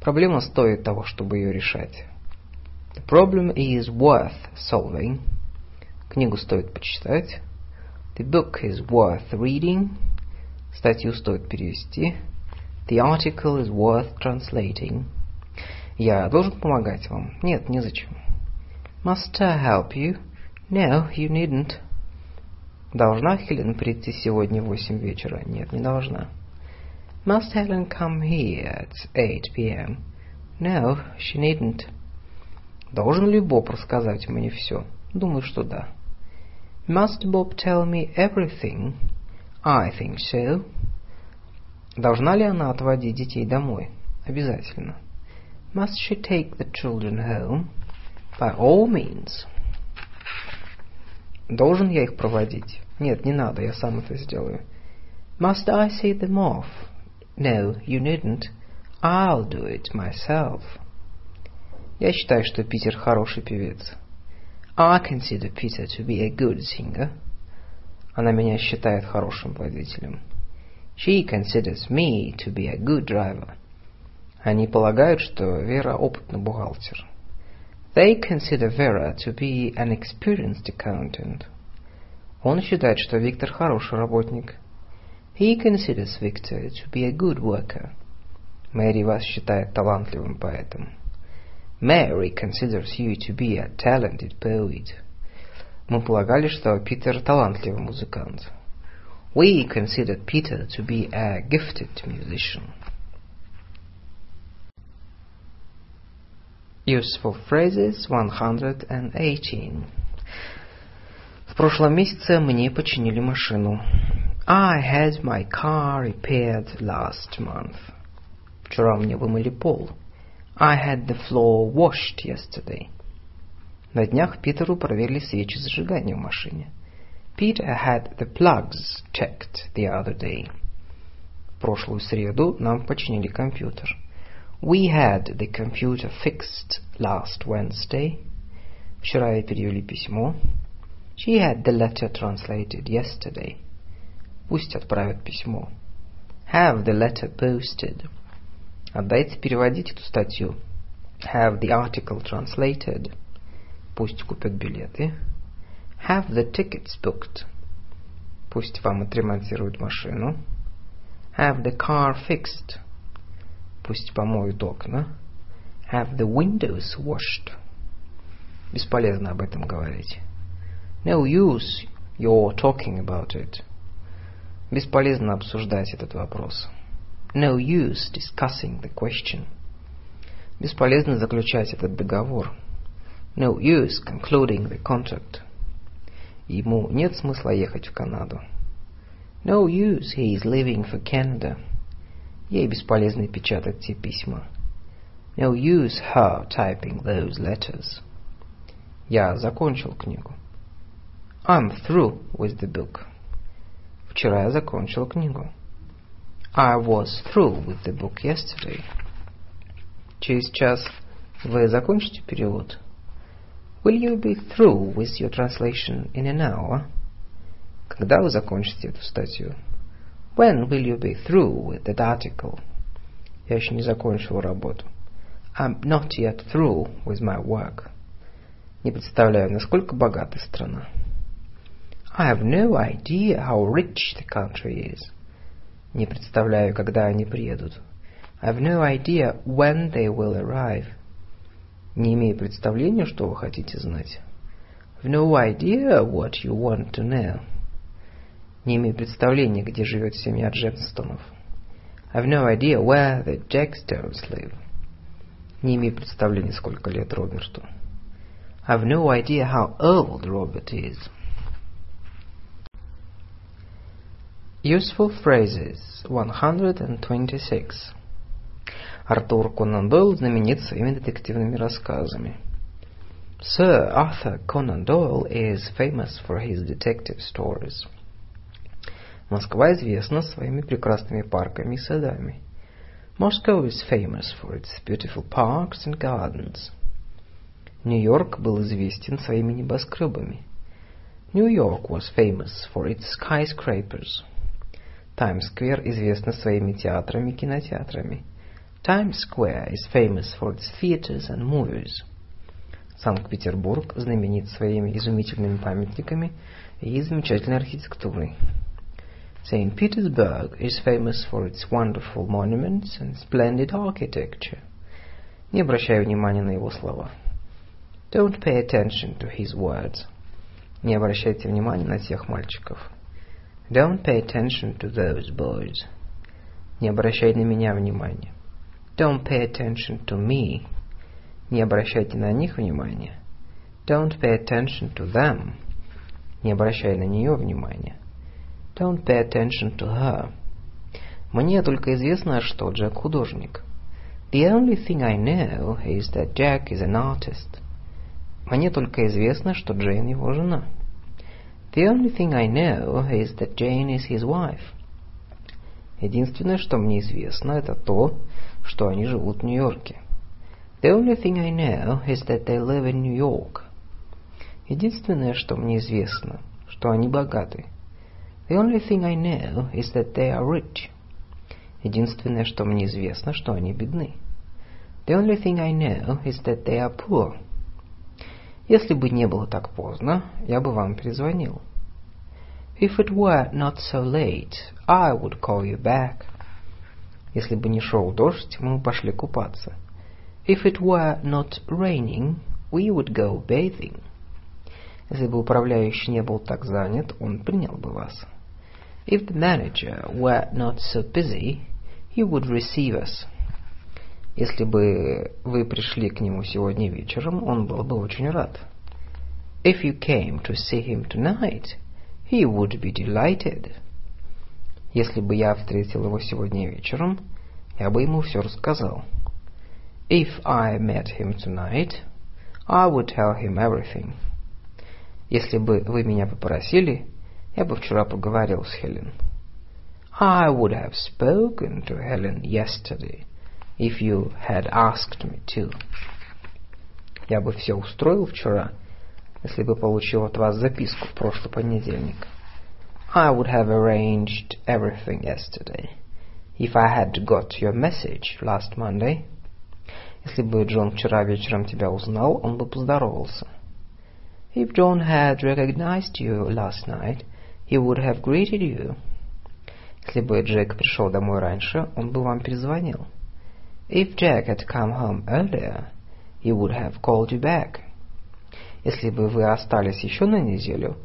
Проблема стоит того, чтобы ее решать. The problem is worth solving. Книгу стоит почитать. The book is worth reading. Статью стоит перевести. The article is worth translating. Я должен помогать вам? Нет, незачем. Must I help you? No, you needn't. Должна Хелен прийти сегодня в восемь вечера? Нет, не должна. Must Helen come here at eight p.m.? No, she needn't. Должен ли Боб рассказать мне все? Думаю, что да. Must Bob tell me everything? I think so. Должна ли она отводить детей домой? Обязательно. Must she take the children home? By all means. Должен я их проводить? Нет, не надо, я сам это сделаю. Must I see them off? No, you needn't. I'll do it myself. Я считаю, что Питер хороший певец. I consider Peter to be a good singer. Она меня считает хорошим водителем. She considers me to be a good driver. Они полагают, что Вера опытный бухгалтер. They consider Vera to be an experienced accountant. Он считает, что Виктор хороший работник. He considers Victor to be a good worker. Мэри вас считает талантливым поэтом. Mary considers you to be a talented poet. Мы полагали, что Питер талантливый музыкант. We considered Peter to be a gifted musician. Useful phrases one eighteen. В прошлом месяце мне починили машину. I had my car repaired last month. Вчера мне вымыли пол. I had the floor washed yesterday. На днях Питеру проверили свечи зажигания в машине. Peter had the plugs checked the other day. В прошлую среду нам починили компьютер. We had the computer fixed last Wednesday. Вчера ей перевели письмо. She had the letter translated yesterday. Пусть отправят письмо. Have the letter posted. Отдайте переводить эту статью. Have the article translated. Пусть купят билеты. Have the tickets booked. Пусть вам отремонтируют машину. Have the car fixed. Пусть помоют окна. Have the windows washed. Бесполезно об этом говорить. No use your talking about it. Бесполезно обсуждать этот вопрос. No use discussing the question. Бесполезно заключать этот договор. No use concluding the contract. Ему нет смысла ехать в Канаду. No use, he is leaving for Canada. Ей бесполезно печатать те письма. No use her typing those letters. Я закончил книгу. I'm through with the book. Вчера я закончил книгу. I was through with the book yesterday. Через час вы закончите перевод? Will you be through with your translation in an hour? Когда вы закончите эту статью? When will you be through with that article? Я еще не закончил работу. I'm not yet through with my work. Не представляю, насколько богата страна. I have no idea how rich the country is. Не представляю, когда они приедут. I have no idea when they will arrive. Не имею представления, что вы хотите знать. I have no idea what you want to know. Не имею представления, где живет семья Джекстонов. I have no idea where the Jackstones live. Не имею представления, сколько лет Роберту. I have no idea how old Robert is. Useful phrases one twenty-six. Артур Конан Дойл знаменит своими детективными рассказами. Sir Arthur Conan Doyle is famous for his detective stories. Москва известна своими прекрасными парками и садами. Moscow is famous for its beautiful parks and gardens. Нью-Йорк был известен своими небоскребами. New York was famous for its skyscrapers. Таймс-сквер известна своими театрами и кинотеатрами. Times Square is famous for its theaters and movies. Санкт-Петербург знаменит своими изумительными памятниками и замечательной архитектурой. Saint Petersburg is famous for its wonderful monuments and splendid architecture. Не обращай внимания на его слова. Don't pay attention to his words. Не обращайте внимания на тех мальчиков. Don't pay attention to those boys. Не обращай на меня внимания. Don't pay attention to me. Не обращайте на них внимания. Don't pay attention to them. Не обращай на нее внимания. Don't pay attention to her. Мне только известно, что Джек художник. The only thing I know is that Jack is an artist. Мне только известно, что Джейн его жена. The only thing I know is that Jane is his wife. Единственное, что мне известно, это то, что они живут в Нью-Йорке. The only thing I know is that they live in New York. Единственное, что мне известно, что они богаты. The only thing I know is that they are rich. Единственное, что мне известно, что они бедны. The only thing I know is that they are poor. Если бы не было так поздно, я бы вам перезвонил. If it were not so late, I would call you back. Если бы не шел дождь, мы бы пошли купаться. If it were not raining, we would go bathing. Если бы управляющий не был так занят, он принял бы вас. If the manager were not so busy, he would receive us. Если бы вы пришли к нему сегодня вечером, он был бы очень рад. If you came to see him tonight, he would be delighted. Если бы я встретил его сегодня вечером, я бы ему все рассказал. If I met him tonight, I would tell him everything. Если бы вы меня попросили, я бы вчера поговорил с Хелен. I would have spoken to Helen yesterday, if you had asked me to. Я бы все устроил вчера, если бы получил от вас записку в прошлый понедельник. I would have arranged everything yesterday, if I had got your message last Monday. Если бы Джон вчера вечером тебя узнал, он бы поздоровался. If John had recognized you last night, he would have greeted you. Если бы Джек пришел домой раньше, он бы вам перезвонил. If Jack had come home earlier, he would have called you back. Если бы вы остались еще на неделю,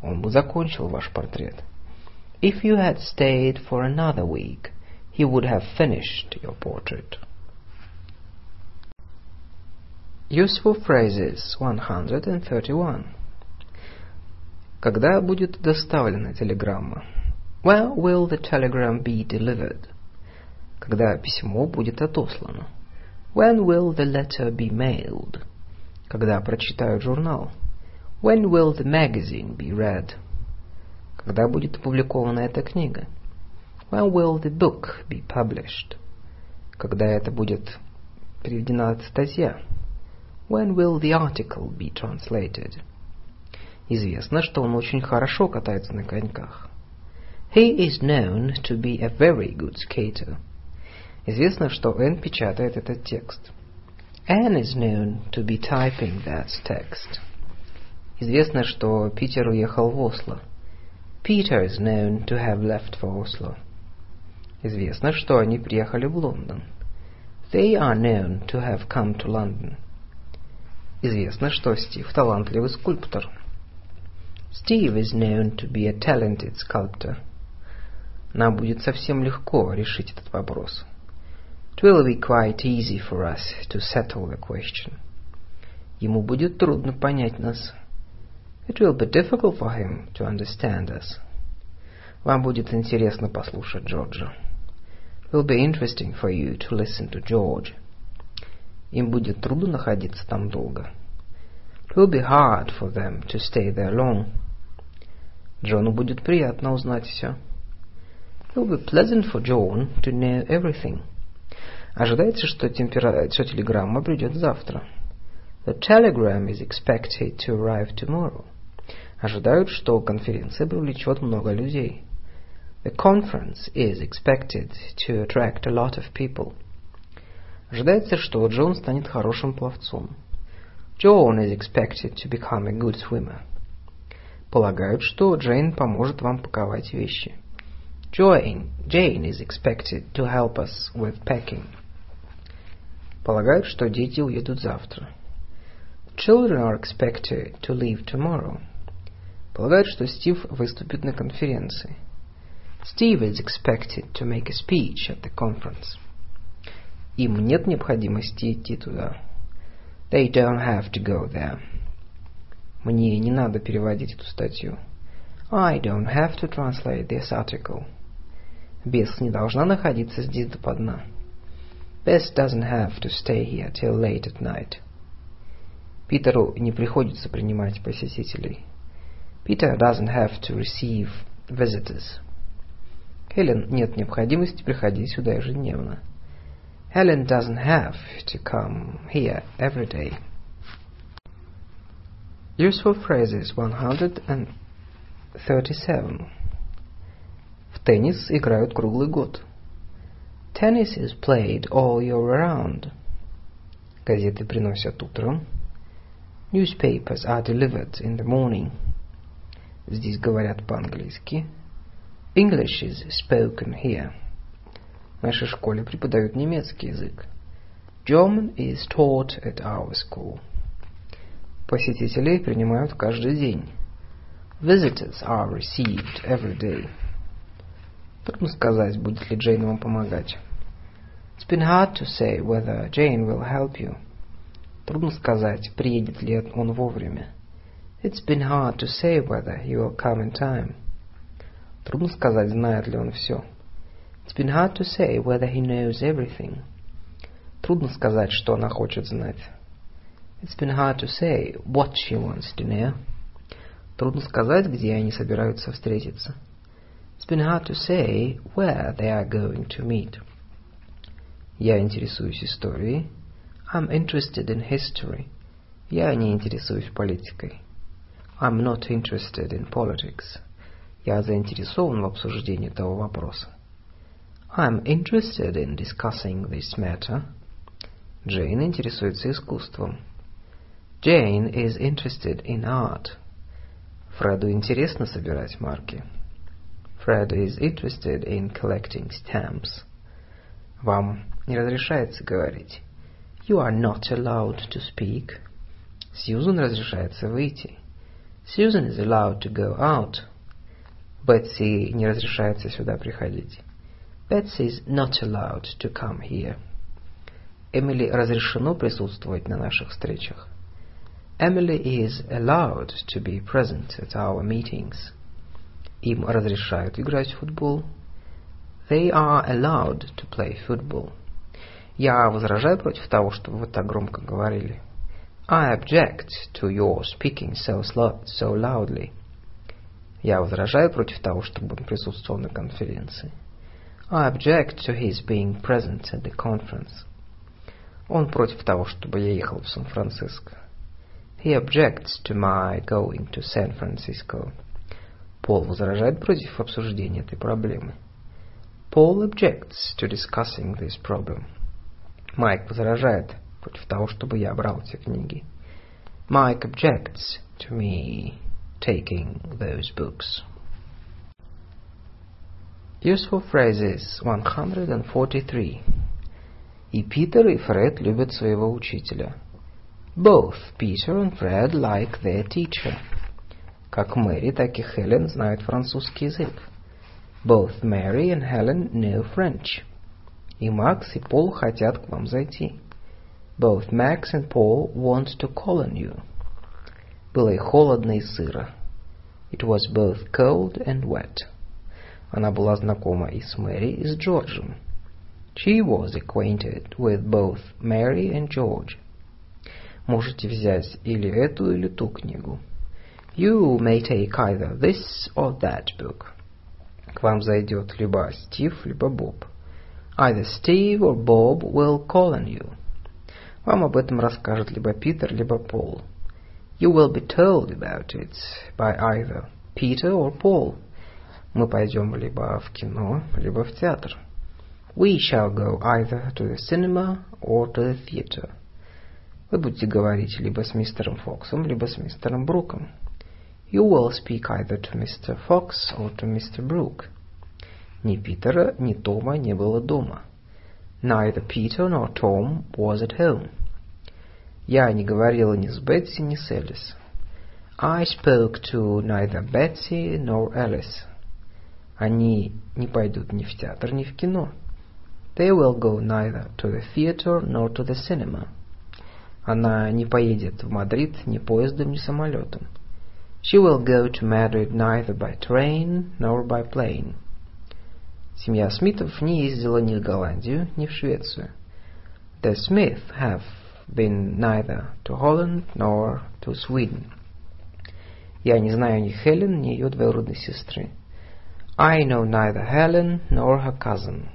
он бы закончил ваш портрет. If you had stayed for another week, he would have finished your portrait. Useful phrases one thirty-one. Когда будет доставлена телеграмма? When will the telegram be delivered? Когда письмо будет отослано? When will the letter be mailed? Когда прочитают журнал? When will the magazine be read? Когда будет опубликована эта книга? When will the book be published? Когда это будет переведена статья? When will the article be translated? Известно, что он очень хорошо катается на коньках. He is known to be a very good skater. Известно, что Энн печатает этот текст. Anne is known to be typing that text. Известно, что Питер уехал в Осло. Peter is known to have left for Oslo. Известно, что они приехали в Лондон. They are known to have come to London. Известно, что Стив талантливый скульптор. Steve is known to be a talented sculptor. Нам будет совсем легко решить этот вопрос. It will be quite easy for us to settle the question. Ему будет трудно понять нас. It will be difficult for him to understand us. Вам будет интересно послушать Джорджа. It will be interesting for you to listen to George. Им будет трудно находиться там долго. It will be hard for them to stay there long. Джону будет приятно узнать все. It will be pleasant for John to know everything. Ожидается, что, темпера... что телеграмма придет завтра. The telegram is expected to arrive tomorrow. Ожидают, что конференция привлечет много людей. The conference is expected to attract a lot of people. Ожидается, что Джон станет хорошим пловцом. Joan is expected to become a good swimmer. Полагают, что Джейн поможет вам паковать вещи. Joan, Jane is expected to help us with packing. Полагают, что дети уедут завтра. Children are expected to leave tomorrow. Полагают, что Стив выступит на конференции. Steve is expected to make a speech at the conference. Им нет необходимости идти туда. They don't have to go there. Мне не надо переводить эту статью. I don't have to translate this article. Бесс не должна находиться здесь допоздна. Bess doesn't have to stay here till late at night. Питеру не приходится принимать посетителей. Peter doesn't have to receive visitors. Helen нет необходимости приходить сюда ежедневно. Helen doesn't have to come here every day. Useful phrases one hundred thirty-seven. В теннис играют круглый год. Tennis is played all year round. Газеты приносят утром. Newspapers are delivered in the morning. Здесь говорят по-английски. English is spoken here. В нашей школе преподают немецкий язык. German is taught at our school. Посетителей принимают каждый день. Visitors are received every day. Трудно сказать, будет ли Джейн вам помогать. It's been hard to say whether Jane will help you. Трудно сказать, приедет ли он вовремя. It's been hard to say whether he will come in time. Трудно сказать, знает ли он все. It's been hard to say whether he knows everything. Трудно сказать, что она хочет знать. It's been hard to say what she wants to know. Трудно сказать, где они собираются встретиться. It's been hard to say where they are going to meet. Я интересуюсь историей. I'm interested in history. Я не интересуюсь политикой. I'm not interested in politics. Я заинтересован в обсуждении этого вопроса. I'm interested in discussing this matter. Джейн интересуется искусством. Jane is interested in art. Фреду интересно собирать марки. Fred is interested in collecting stamps. Вам не разрешается говорить. You are not allowed to speak. Сьюзан разрешается выйти. Susan is allowed to go out. Бетси не разрешается сюда приходить. Betsy is not allowed to come here. Эмили разрешено присутствовать на наших встречах. Emily is allowed to be present at our meetings. Им разрешают играть в футбол. They are allowed to play football. Я возражаю против того, чтобы вы так громко говорили. I object to your speaking so, sl- so loudly. Я возражаю против того, чтобы он присутствовал на конференции. I object to his being present at the conference. Он против того, чтобы я ехал в Сан-Франциско. He objects to my going to San Francisco. Пол возражает против обсуждения этой проблемы. Paul objects to discussing this problem. Майк возражает против того, чтобы я брал эти книги. Mike objects to me taking those books. Useful phrases one hundred forty-three. И Питер, и Фред любят своего учителя. Both Peter and Fred like their teacher. Как Мэри, так и Хелен знают французский язык. Both Mary and Helen know French. И Макс, и Пол хотят к вам зайти. Both Max and Paul want to call on you. Было и холодно, и сыро. It was both cold and wet. Она была знакома и с Мэри, и с Джорджем. She was acquainted with both Mary and George. Можете взять или эту, или ту книгу. You may take either this or that book. К вам зайдет либо Стив, либо Боб. Either Steve or Bob will call on you. Вам об этом расскажет либо Питер, либо Пол. You will be told about it by either Peter or Paul. Мы пойдем либо в кино, либо в театр. We shall go either to the cinema or to the theater. Вы будете говорить либо с мистером Фоксом, либо с мистером Бруком. You will speak either to mister Fox or to mister Brook. Ни Питера, ни Тома не было дома. Neither Peter nor Tom was at home. Я не говорила ни с Бетси, ни с Элис. I spoke to neither Betsy nor Alice. Они не пойдут ни в театр, ни в кино. They will go neither to the theater nor to the cinema. Она не поедет в Мадрид ни поездом, ни самолетом. She will go to Madrid neither by train nor by plane. Семья Смитов не ездила ни в Голландию, ни в Швецию. The Smiths have been neither to Holland nor to Sweden. Я не знаю ни Хелен, ни ее двоюродной сестры. I know neither Helen nor her cousin.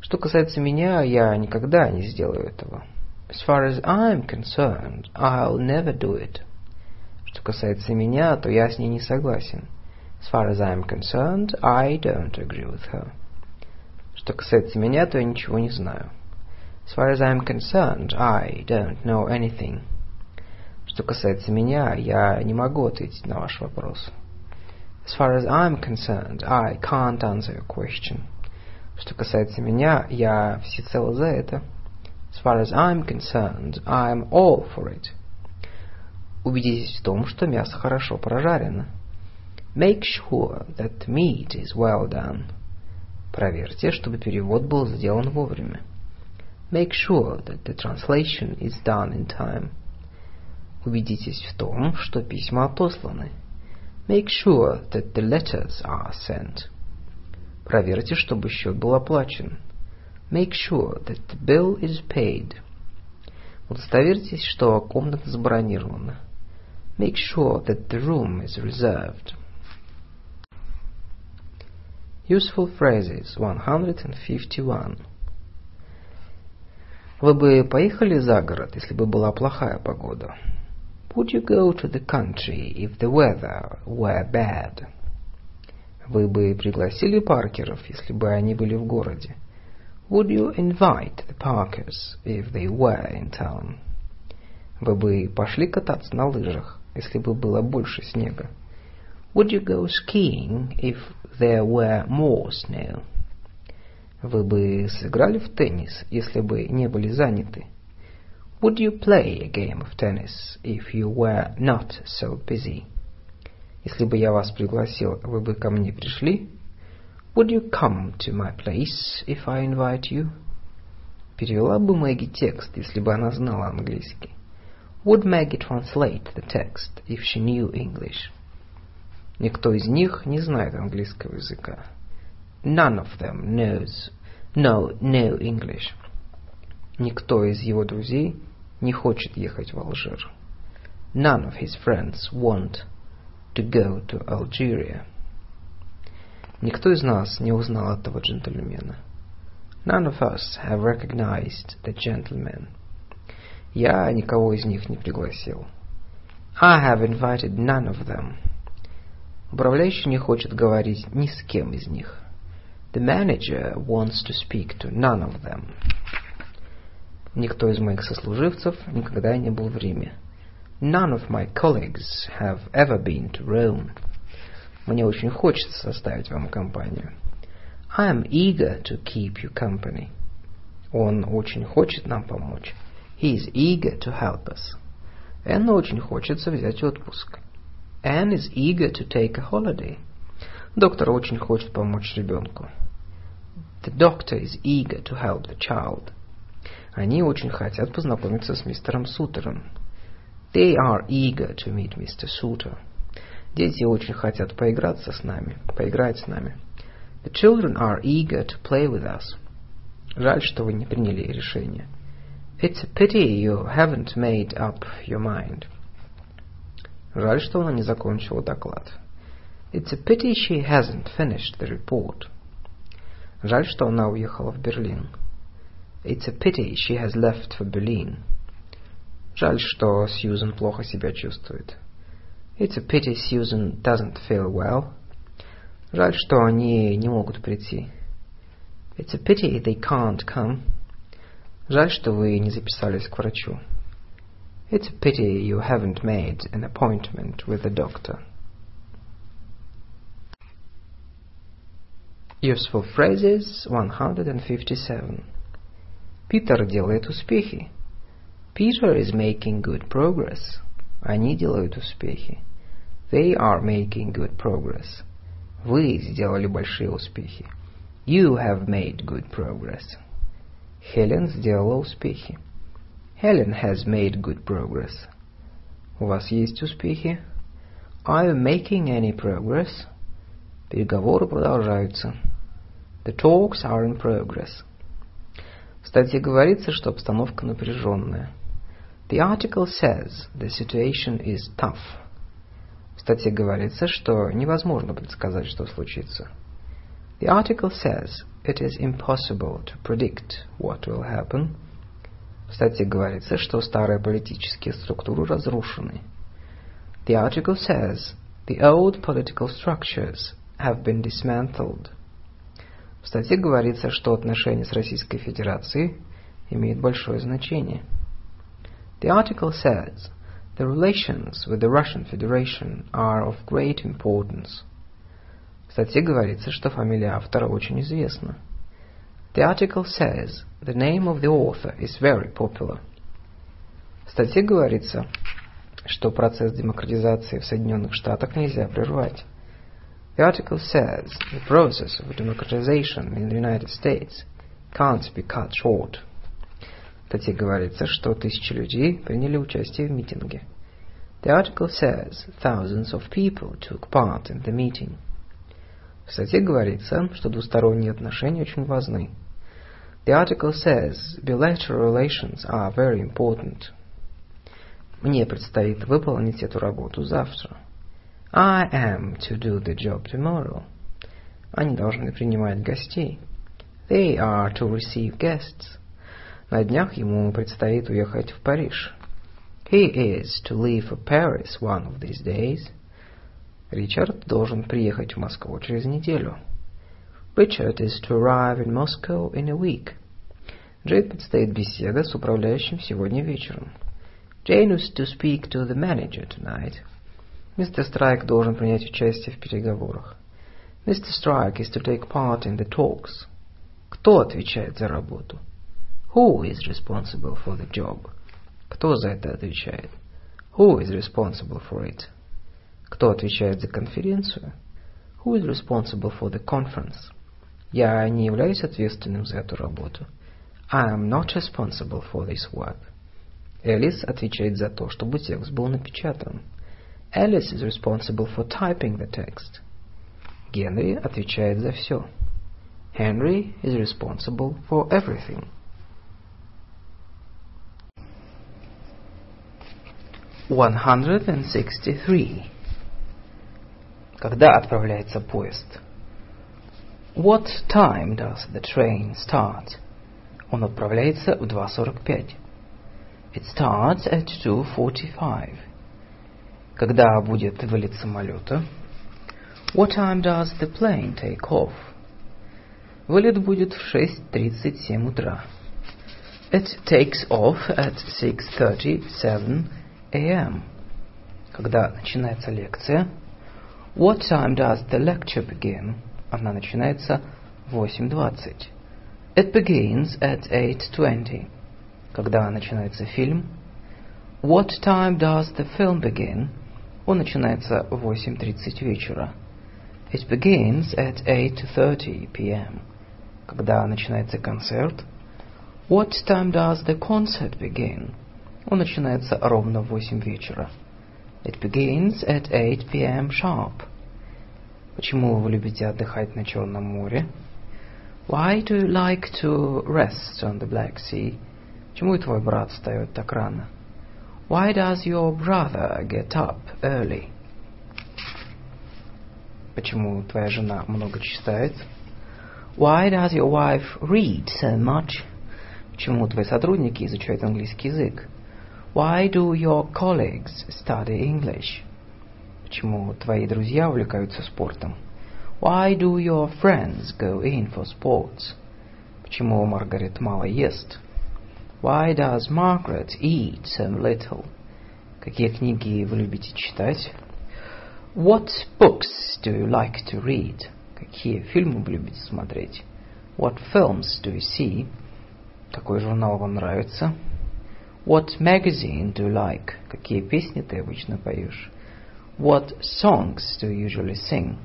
Что касается меня, я никогда не сделаю этого. As far as I'm concerned, I'll never do it. Что касается меня, то я с ней не согласен. As far as I'm concerned, I don't agree with her. Что касается меня, то я ничего не знаю. As far as I'm concerned, I don't know anything. Что касается меня, я не могу ответить на ваш вопрос. As far as I'm concerned, I can't answer your question. Что касается меня, я всецело за это. As far as I'm concerned, I'm all for it. Убедитесь в том, что мясо хорошо прожарено. Make sure that meat is well done. Проверьте, чтобы перевод был сделан вовремя. Make sure that the translation is done in time. Убедитесь в том, что письма отосланы. Make sure that the letters are sent. Проверьте, чтобы счет был оплачен. Make sure that the bill is paid. Удостоверьтесь, что комната забронирована. Make sure that the room is reserved. Useful phrases one fifty-one. Вы бы поехали за город, если бы была плохая погода? Would you go to the country if the weather were bad? Вы бы пригласили паркеров, если бы они были в городе? Would you invite the Parkers if they were in town? Вы бы пошли кататься на лыжах, если бы было больше снега? Would you go skiing if there were more snow? Вы бы сыграли в теннис, если бы не были заняты? Would you play a game of tennis if you were not so busy? Если бы я вас пригласил, вы бы ко мне пришли? Would you come to my place if I invite you? Перевела бы Мэгги текст, если бы она знала английский. Would Maggie translate the text if she knew English? Никто из них не знает английского языка. None of them knows no no English. Никто из его друзей не хочет ехать в Алжир. None of his friends want to go to Algeria. Никто из нас не узнал этого джентльмена. None of us have recognized the gentleman. Я никого из них не пригласил. I have invited none of them. Управляющий не хочет говорить ни с кем из них. The manager wants to speak to none of them. Никто из моих сослуживцев никогда не был в Риме. None of my colleagues have ever been to Rome. Мне очень хочется составить вам компанию. I am eager to keep you company. Он очень хочет нам помочь. He is eager to help us. Энн очень хочется взять отпуск. Anne is eager to take a holiday. Доктор очень хочет помочь ребенку. The doctor is eager to help the child. Они очень хотят познакомиться с мистером Сутером. They are eager to meet mister Suter. Дети очень хотят поиграться с нами, поиграть с нами. The children are eager to play with us. Жаль, что вы не приняли решение. It's a pity you haven't made up your mind. Жаль, что она не закончила доклад. It's a pity she hasn't finished the report. Жаль, что она уехала в Берлин. It's a pity she has left for Berlin. Жаль, что Сьюзен плохо себя чувствует. It's a pity Susan doesn't feel well. Жаль, что они не могут прийти. It's a pity they can't come. Жаль, что вы не записались к врачу. It's a pity you haven't made an appointment with a doctor. Useful phrases one hundred fifty-seven. Питер делает успехи. Peter is making good progress. Они делают успехи. They are making good progress. Вы сделали большие успехи. You have made good progress. Хелен сделала успехи. Helen has made good progress. У вас есть успехи? Are you making any progress? Переговоры продолжаются. The talks are in progress. В статье говорится, что обстановка напряженная. The article says the situation is tough. В статье говорится, что невозможно предсказать, что случится. The article says it is impossible to predict what will happen. В статье говорится, что старые политические структуры разрушены. The article says the old political structures have been dismantled. В статье говорится, что отношения с Российской Федерацией имеют большое значение. The article says the relations with the Russian Federation are of great importance. В статье говорится, что фамилия автора очень известна. The article says the name of the author is very popular. В статье говорится, что процесс демократизации в Соединенных Штатах нельзя прервать. The article says the process of democratization in the United States can't be cut short. В статье говорится, что тысячи людей приняли участие в митинге. The article says thousands of people took part in the meeting. В статье говорится, что двусторонние отношения очень важны. The article says bilateral relations are very important. Мне предстоит выполнить эту работу завтра. I am to do the job tomorrow. Они должны принимать гостей. They are to receive guests. На днях ему предстоит уехать в Париж. He is to leave for Paris one of these days. Ричард должен приехать в Москву через неделю. Richard is to arrive in Moscow in a week. Джейн предстоит беседа с управляющим сегодня вечером. Jane is to speak to the manager tonight. Мистер Страйк должен принять участие в переговорах. Mister Strike is to take part in the talks. Кто отвечает за работу? Who is responsible for the job? Кто за это отвечает? Who is responsible for it? Кто отвечает за конференцию? Who is responsible for the conference? Я не являюсь ответственным за эту работу. I am not responsible for this work. Элис отвечает за то, чтобы текст был напечатан. Alice is responsible for typing the text. Генри отвечает за все. Henry is responsible for everything. one hundred sixty-three. Когда отправляется поезд? What time does the train start? Он отправляется в два сорок пять. It starts at two forty-five. Когда будет вылет самолета? What time does the plane take off? Вылет будет в шесть тридцать семь утра. It takes off at six thirty-seven a m Когда начинается лекция? What time does the lecture begin? Она начинается в восемь двадцать. It begins at eight twenty. Когда начинается фильм? What time does the film begin? Он начинается в восемь тридцать вечера. It begins at eight thirty p m Когда начинается концерт? What time does the concert begin? Он начинается ровно в восемь вечера. It begins at eight p m sharp. Почему вы любите отдыхать на Черном море? Why do you like to rest on the Black Sea? Почему твой брат встает так рано? Why does your brother get up early? Почему твоя жена много читает? Why does your wife read so much? Почему твои сотрудники изучают английский язык? Why do your colleagues study English? Почему твои друзья увлекаются спортом? Why do your friends go in for sports? Почему Маргарет мало ест? Why does Margaret eat so little? Какие книги вы любите читать? What books do you like to read? Какие фильмы вы любите смотреть? What films do you see? Какой журнал вам нравится? What magazine do you like? Какие песни ты обычно поешь? What songs do you usually sing?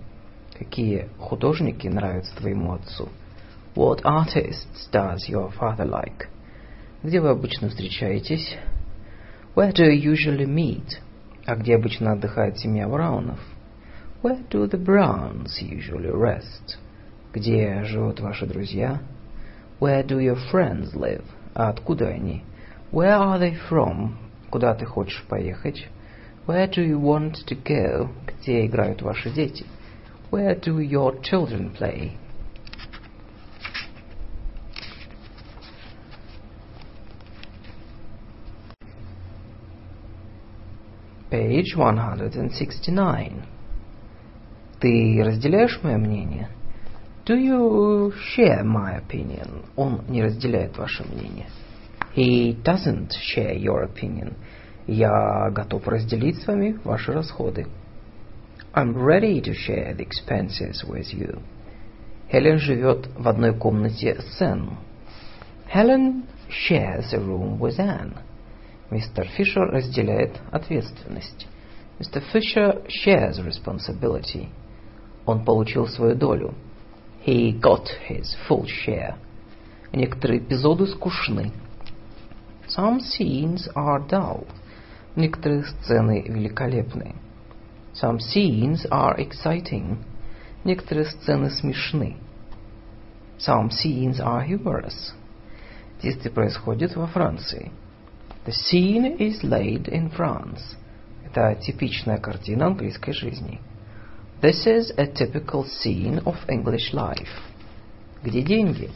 Какие художники нравятся твоему отцу? What artists does your father like? Где вы обычно встречаетесь? Where do you usually meet? А где обычно отдыхает семья Браунов? Where do the Browns usually rest? Где живут ваши друзья? Where do your friends live? А откуда они? Where are they from? Куда ты хочешь поехать? Where do you want to go? Где играют ваши дети? Where do your children play? Page one sixty-nine. Ты разделяешь мое мнение? Do you share my opinion? Он не разделяет ваше мнение. He doesn't share your opinion. Я готов разделить с вами ваши расходы. I'm ready to share the expenses with you. Helen живет в одной комнате с Энн. Helen shares a room with Anne. Мистер Фишер разделяет ответственность. Mister Fisher shares responsibility. Он получил свою долю. He got his full share. Некоторые эпизоды скучны. Some scenes are dull. Некоторые сцены великолепны. Some scenes are exciting. Некоторые сцены смешны. Some scenes are humorous. Действие происходит во Франции. The scene is laid in France. Это типичная картина английской жизни. This is a typical scene of English life. Где деньги?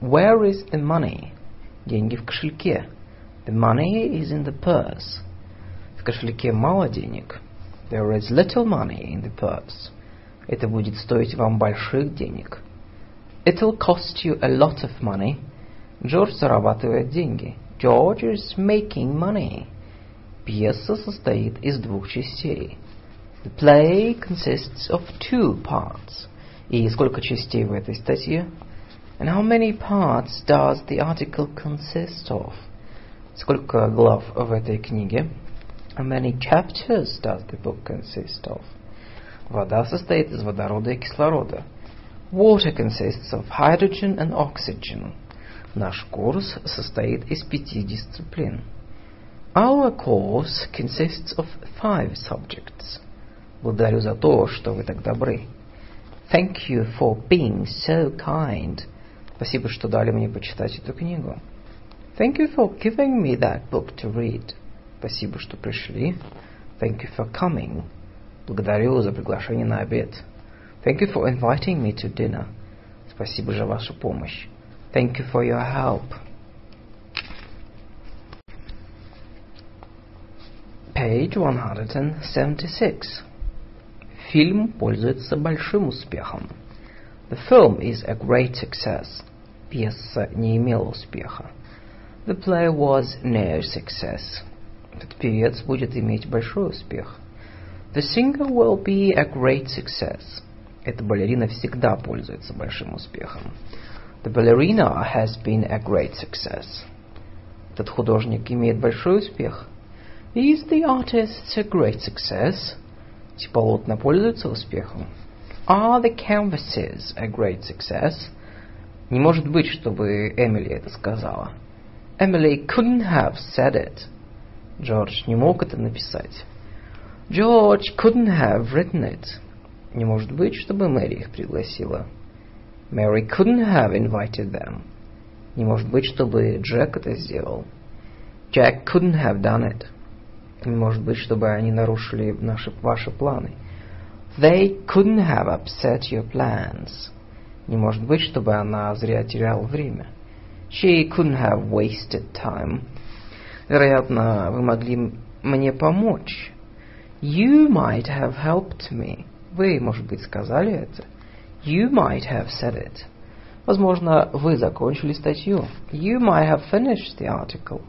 Where is the money? Деньги в кошельке. The money is in the purse. В кошельке мало денег. There is little money in the purse. Это будет стоить вам больших денег. It'll cost you a lot of money. Джордж зарабатывает деньги. George is making money. Пьеса состоит из двух частей. The play consists of two parts. И сколько частей в этой статье? And how many parts does the article consist of? Сколько глав в этой книге? How many chapters does the book consist of? Вода состоит из водорода и кислорода. Water consists of hydrogen and oxygen. Наш курс состоит из пяти дисциплин. Our course consists of five subjects. Благодарю за то, что вы так добры. Thank you for being so kind. Спасибо, что дали мне почитать эту книгу. Thank you for giving me that book to read. Спасибо, что пришли. Thank you for coming. Благодарю за приглашение на обед. Thank you for inviting me to dinner. Спасибо за вашу помощь. Thank you for your help. Page one seventy-six. Фильм пользуется большим успехом. The film is a great success. Пьеса не имела успеха. The play was no success. Этот певец будет иметь большой успех. The singer will be a great success. Эта балерина всегда пользуется большим успехом. The ballerina has been a great success. Этот художник имеет большой успех. Is the artist a great success? Эти полотна пользуются успехом. Are the canvases a great success? Не может быть, чтобы Эмили это сказала. Emily couldn't have said it. Джордж не мог это написать. George couldn't have written it. Не может быть, чтобы Мэри их пригласила. Mary couldn't have invited them. Не может быть, чтобы Джек это сделал. Jack couldn't have done it. Не может быть, чтобы они нарушили наши, ваши планы. They couldn't have upset your plans. Не может быть, чтобы она зря теряла время. She couldn't have wasted time. Вероятно, вы могли мне помочь. You might have helped me. Вы, может быть, сказали это. You might have said it. Возможно, вы закончили статью. You might have finished the article.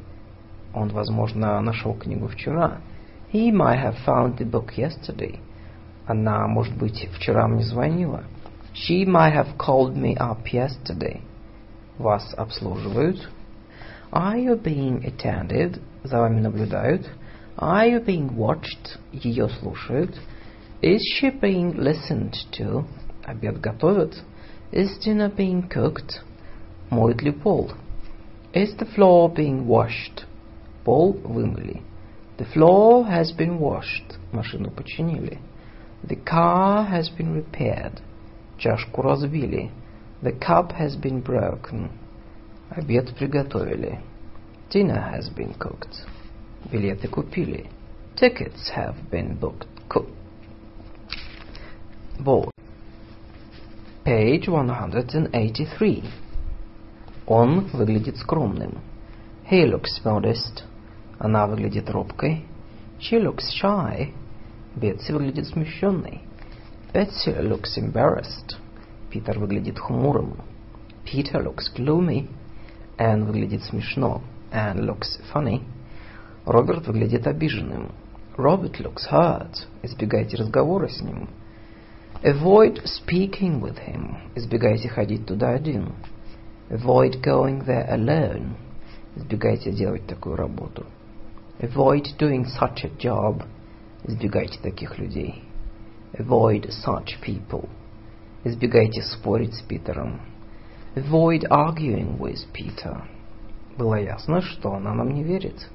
Он, возможно, нашел книгу вчера. He might have found the book yesterday. Она, может быть, вчера мне звонила. She might have called me up yesterday. Вас обслуживают. Are you being attended? За вами наблюдают. Are you being watched? Ее слушают. Is she being listened to? Обед готовят. Is dinner being cooked? Моют ли пол? Is the floor being washed? Пол вымыли. The floor has been washed. Машину починили. The car has been repaired. Чашку разбили. The cup has been broken. Обед приготовили. Dinner has been cooked. Билеты купили. Tickets have been booked. Bought. Page one eighty-three. Он выглядит скромным. He looks modest. Она выглядит робкой. She looks shy. Бетси выглядит смущенной. Betsy looks embarrassed. Питер выглядит хмурым. Peter looks gloomy. Энн выглядит смешно. Энн looks funny. Роберт выглядит обиженным. Robert looks hurt. Избегайте разговора с ним. Avoid speaking with him. Избегайте ходить туда один. Avoid going there alone. Избегайте делать такую работу. Avoid doing such a job. Избегайте таких людей. Avoid such people. Избегайте спорить с Питером. Avoid arguing with Peter. Было ясно, что она нам не верит.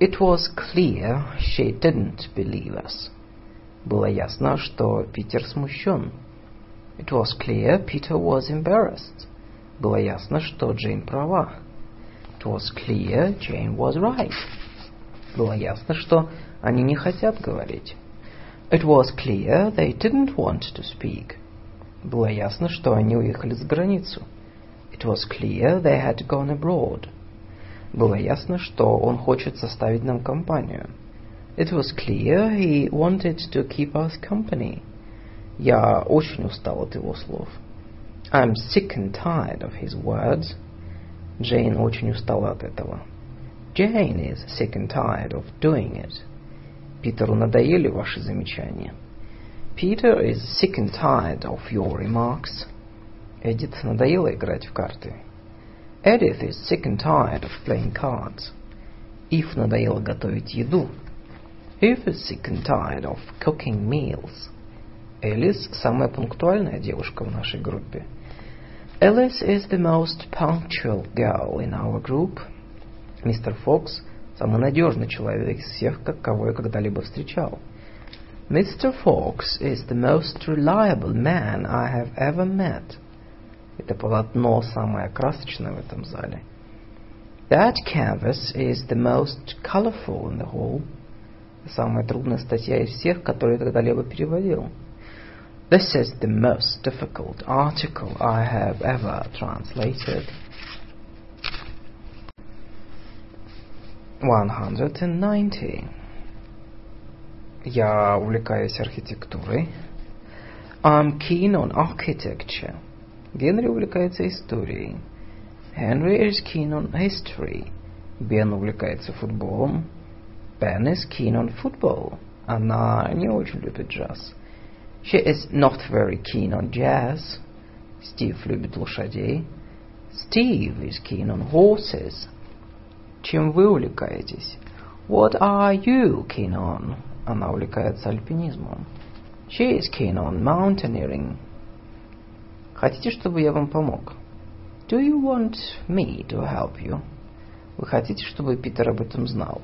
It was clear she didn't believe us. Было ясно, что Питер смущен. It was clear Peter was embarrassed. Было ясно, что Джейн права. It was clear Jane was right. Было ясно, что они не хотят говорить. It was clear they didn't want to speak. Было ясно, что они уехали за границу. It was clear they had gone abroad. Было ясно, что он хочет составить нам компанию. It was clear he wanted to keep us company. Я очень устал от его слов. I'm sick and tired of his words. Джейн очень устала от этого. Jane is sick and tired of doing it. Питеру надоели ваши замечания. Peter is sick and tired of your remarks. Эдит надоело играть в карты. Edith is sick and tired of playing cards. Ив надоело готовить еду. Eve is sick and tired of cooking meals. Элис самая пунктуальная девушка в нашей группе. Alice is the most punctual girl in our group. Мистер Фокс самый надежный человек из всех, кого я когда-либо встречал. Mister Fox is the most reliable man I have ever met. Это полотно самое красочное в этом зале. That canvas is the most colorful in the whole. Самая трудная статья из всех, которые я когда-либо переводил. This is the most difficult article I have ever translated. one ninety. Я увлекаюсь архитектурой. I'm keen on architecture. Генри увлекается историей. Henry is keen on history. Бен увлекается футболом. Ben is keen on football. Она не очень любит джаз. She is not very keen on jazz. Стив любит лошадей. Steve is keen on horses. Чем вы увлекаетесь? What are you keen on? Она увлекается альпинизмом. She is keen on mountaineering. Хотите, чтобы я вам помог? Do you want me to help you? Вы хотите, чтобы Питер об этом знал?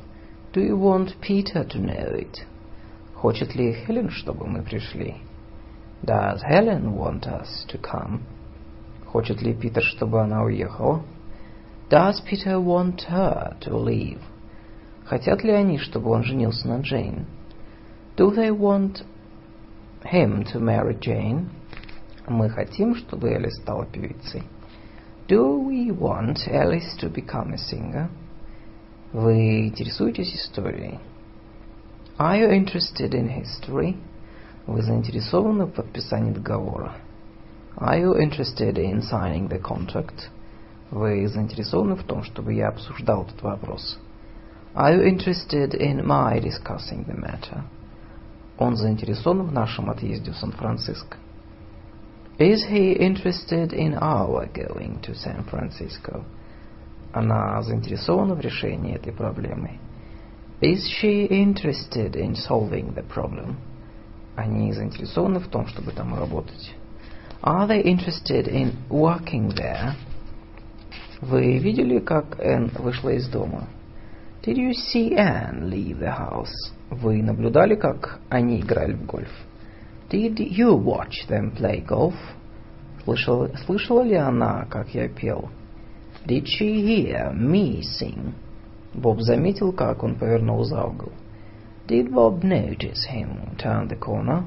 Do you want Peter to know it? Хочет ли Хелен, чтобы мы пришли? Does Helen want us to come? Хочет ли Питер, чтобы она уехала? Does Peter want her to leave? Хотят ли они, чтобы он женился на Джейн? Do they want him to marry Jane? Мы хотим, чтобы Элис стала певицей. Do we want Alice to become a singer? Вы интересуетесь историей? Are you interested in history? Вы заинтересованы в подписании договора? Are you interested in signing the contract? Вы заинтересованы в том, чтобы я обсуждал этот вопрос? Are you interested in my discussing the matter? Он заинтересован в нашем отъезде в Сан-Франциско. Is he interested in our going to San Francisco? Она заинтересована в решении этой проблемы. Is she interested in solving the problem? Они заинтересованы в том, чтобы там работать. Are they interested in working there? Вы видели, как Энн вышла из дома? Did you see Anne leave the house? Вы наблюдали, как они играли в гольф? Did you watch them play golf? Слышала, слышала ли она, как я пел? Did she hear me sing? Боб заметил, как он повернул за угол. Did Bob notice him turn the corner?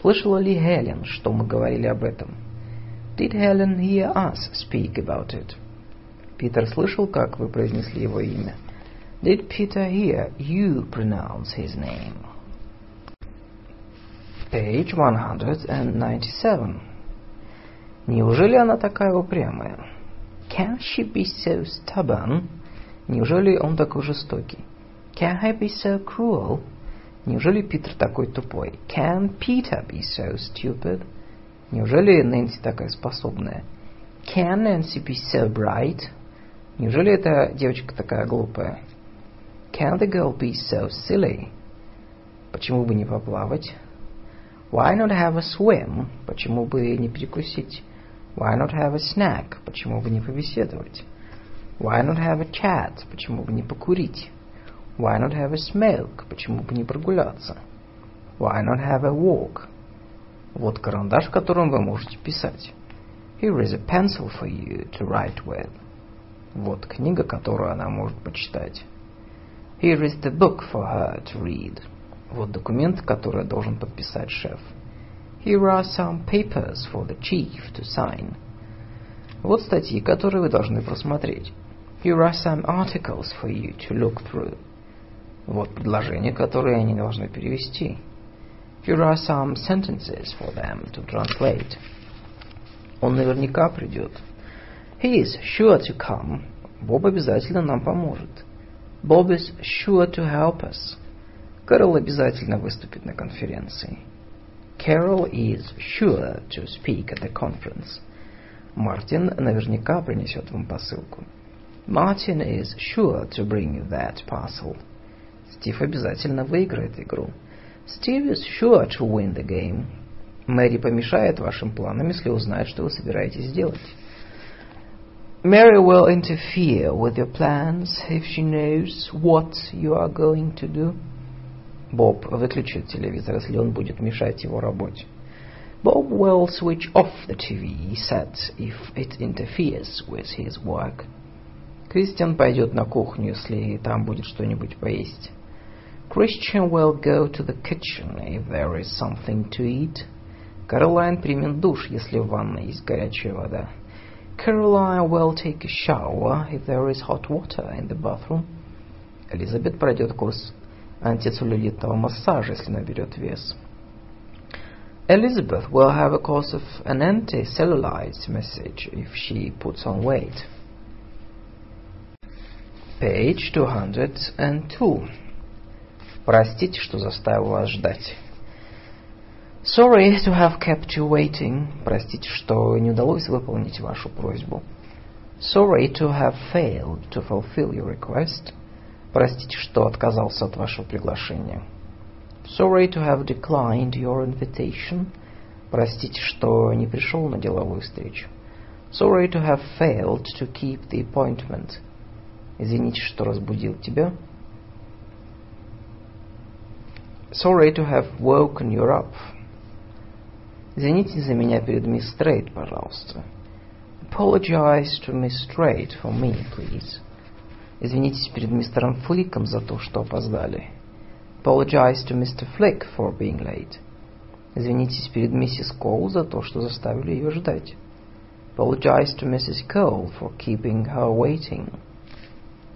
Слышала ли Хелен, что мы говорили об этом? Did Helen hear us speak about it? Питер слышал, как вы произнесли его имя. Did Peter hear you pronounce his name? Page one ninety-seven. Неужели она такая упрямая? Can she be so stubborn? Неужели он такой жестокий? Can he be so cruel? Неужели Питер такой тупой? Can Peter be so stupid? Неужели Нэнси такая способная? Can Nancy be so bright? Неужели эта девочка такая глупая? Can the girl be so silly? Почему бы не поплавать? Why not have a swim? Почему бы не перекусить? Why not have a snack? Почему бы не побеседовать? Why not have a chat? Почему бы не покурить? Why not have a smoke? Почему бы не прогуляться? Why not have a walk? Вот карандаш, которым вы можете писать. Here is a pencil for you to write with. Вот книга, которую она может почитать. Here is the book for her to read. Вот документ, который должен подписать шеф. Here are some papers for the chief to sign. Вот статьи, которые вы должны просмотреть. Here are some articles for you to look through. Вот предложения, которые они должны перевести. Here are some sentences for them to translate. Он наверняка придет. He is sure to come. Боб обязательно нам поможет. Bob is sure to help us. Кэрол обязательно выступит на конференции. Carol is sure to speak at the conference. Мартин наверняка принесет вам посылку. Martin is sure to bring you that parcel. Стив обязательно выиграет игру. Steve is sure to win the game. Мэри помешает вашим планам, если узнает, что вы собираетесь делать. Mary will interfere with your plans if she knows what you are going to do. Боб выключит телевизор, если он будет мешать его работе. Bob will switch off the ти ви set if it interferes with his work. Кристиан пойдет на кухню, если там будет что-нибудь поесть. Christian will go to the kitchen if there is something to eat. Caroline примет душ, если в ванной есть горячая вода. Caroline will take a shower if there is hot water in the bathroom. Элизабет пройдет курс антицеллюлитного массажа, если наберет вес. Elizabeth will have a course of an anti-cellulite massage if she puts on weight. Page two oh two. Простите, что заставил вас ждать. Sorry to have kept you waiting. Простите, что не удалось выполнить вашу просьбу. Sorry to have failed to fulfill your request. Простите, что отказался от вашего приглашения. Sorry to have declined your invitation. Простите, что не пришел на деловую встречу. Sorry to have failed to keep the appointment. Извините, что разбудил тебя. Sorry to have woken you up. Извините за меня перед мисс Стрейт, пожалуйста. Apologize to Miss Strait for me, please. Извинитесь перед мистером Фликом за то, что опоздали. Apologize to Mister Flick for being late. Извинитесь перед миссис Коул за то, что заставили ее ждать. Apologize to Missus Cole for keeping her waiting.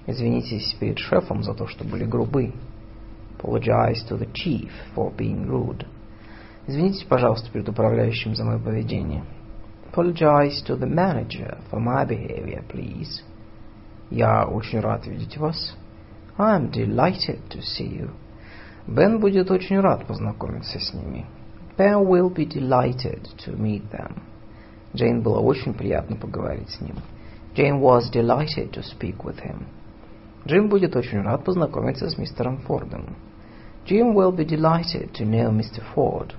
Извинитесь перед шефом за то, что были грубы. Apologize to the chief for being rude. Извините, пожалуйста, перед управляющим за мое поведение. Apologize to the manager for my behavior, please. Я очень рад видеть вас. I am delighted to see you. Бен будет очень рад познакомиться с ними. Ben will be delighted to meet them. Джейн было очень приятно поговорить с ним. Jane was delighted to speak with him. Джим будет очень рад познакомиться с мистером Фордом. Jim will be delighted to know mister Ford.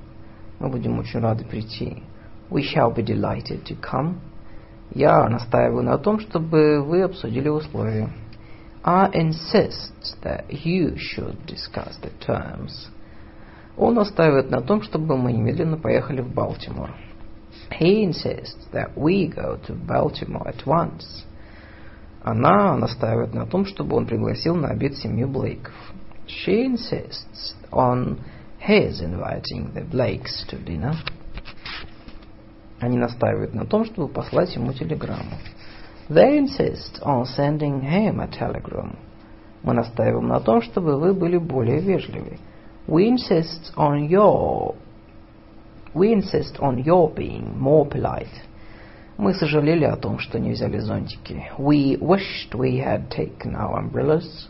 Мы будем очень рады прийти. We shall be delighted to come. Я настаиваю на том, чтобы вы обсудили условия. I insist that you should discuss the terms. Он настаивает на том, чтобы мы немедленно поехали в Балтимор. He insists that we go to Baltimore at once. Она настаивает на том, чтобы он пригласил на обед семью Блейков. She insists on his inviting the Blakes to dinner. Они настаивают на том, чтобы послать ему телеграмму. They insist on sending him a telegram. Мы настаиваем на том, чтобы вы были более вежливы. We insist on your... We insist on your being more polite. Мы сожалели о том, что не взяли зонтики. We wished we had taken our umbrellas.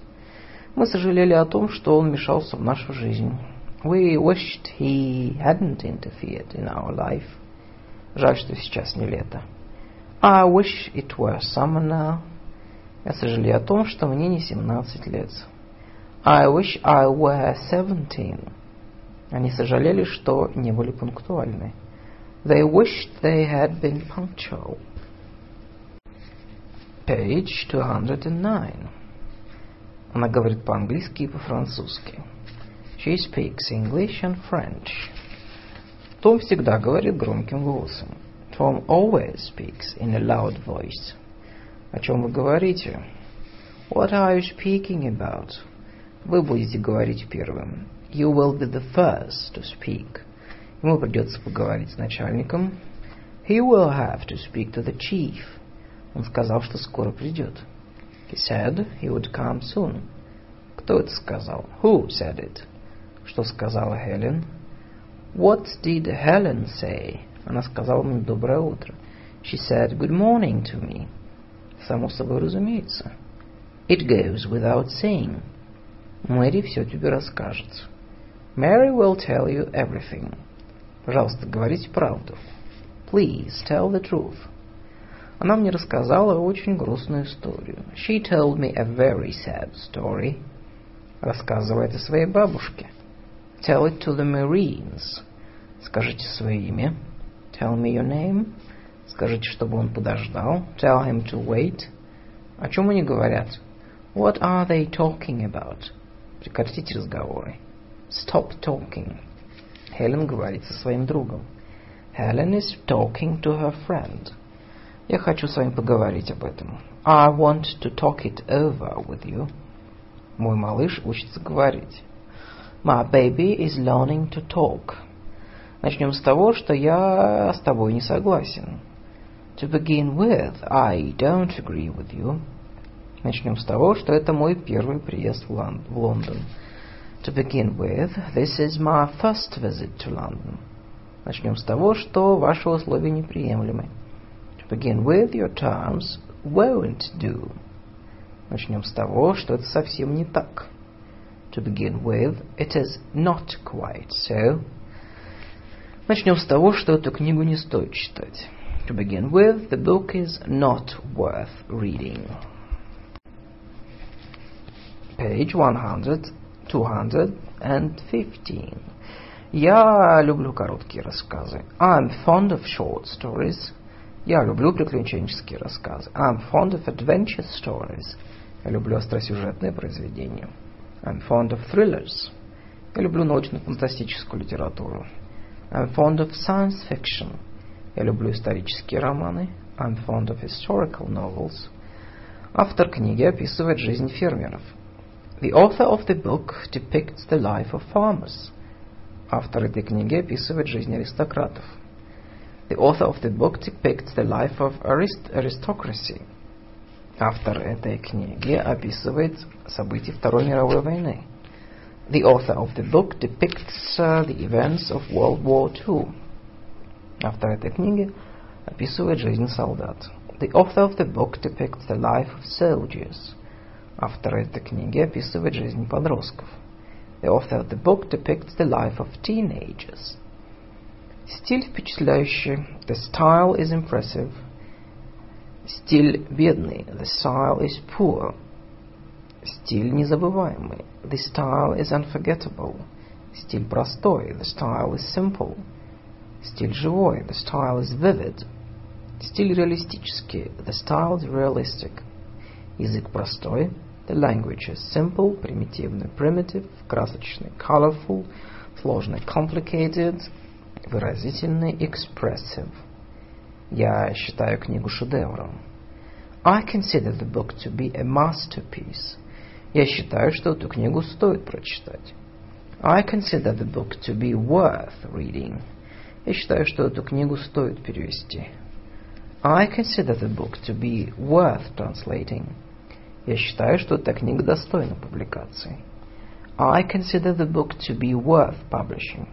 Мы сожалели о том, что он вмешался в нашу жизнь. We wished he hadn't interfered in our life. Жаль, что сейчас не лето. I wish it were summer now. Я сожалею о том, что мне не семнадцать лет. I wish I were seventeen. Они сожалели, что не были пунктуальны. They wished they had been punctual. Page two oh nine. Она говорит по-английски и по-французски. She speaks English and French. Том всегда говорит громким голосом. Tom always speaks in a loud voice. О чем вы говорите? What are you speaking about? Вы будете говорить первым. You will be the first to speak. Ему придется поговорить с начальником. He will have to speak to the chief. Он сказал, что скоро придет. He said he would come soon. Кто это сказал? Who said it? Что сказала Хелен? What did Helen say? Она сказала мне доброе утро. She said good morning to me. Само собой разумеется. It goes without saying. Мэри все тебе расскажет. Mary will tell you everything. Пожалуйста, говорите правду. Please tell the truth. Она мне рассказала очень грустную историю. She told me a very sad story. Рассказывай это своей бабушке. Tell it to the Marines. Скажите свое имя. Tell me your name. Скажите, чтобы он подождал. Tell him to wait. О чем они говорят? What are they talking about? Прекратите разговоры. Stop talking. Хелен говорит со своим другом. Helen is talking to her friend. Я хочу с вами поговорить об этом. I want to talk it over with you. Мой малыш учится говорить. My baby is learning to talk. Начнем с того, что я с тобой не согласен. To begin with, I don't agree with you. Начнем с того, что это мой первый приезд в Лондон. To begin with, this is my first visit to London. Начнем с того, что ваши условия неприемлемы. To begin with, your terms won't do. Начнем с того, что это совсем не так. To begin with, it is not quite so. Начнем с того, что эту книгу не стоит читать. To begin with, the book is not worth reading. Page one hundred, two fifteen. Я люблю короткие рассказы. I'm fond of short stories. Я люблю приключенческие рассказы. I'm fond of adventure stories. Я люблю остросюжетные произведения. I'm fond of thrillers. Я люблю научно-фантастическую литературу. I'm fond of science fiction. Я люблю исторические романы. I'm fond of historical novels. Автор книги описывает жизнь фермеров. The author of the book depicts the life of farmers. Автор этой книги описывает жизнь аристократов. The author of the book depicts the life of arist- aristocracy. Автор этой книги описывает события Второй мировой войны. The author of the book depicts uh, the events of World War Two. Автор этой книги описывает жизнь солдат. The author of the book depicts the life of soldiers. Автор этой книги описывает жизнь подростков. The author of the book depicts the life of teenagers. Стиль впечатляющий. The style is impressive. Стиль бедный. The style is poor. Стиль незабываемый. The style is unforgettable. Стиль простой. The style is simple. Стиль живой. The style is vivid. Стиль реалистический. The style is realistic. Язык простой. The language is simple. Примитивный. Primitive. Красочный. Colorful. Сложный. Complicated. Выразительный. Expressive. Я считаю книгу шедевром. I consider the book to be a masterpiece. Я считаю, что эту книгу стоит прочитать. I consider the book to be worth reading. Я считаю, что эту книгу стоит перевести. I consider the book to be worth translating. Я считаю, что эта книга достойна публикации. I consider the book to be worth publishing.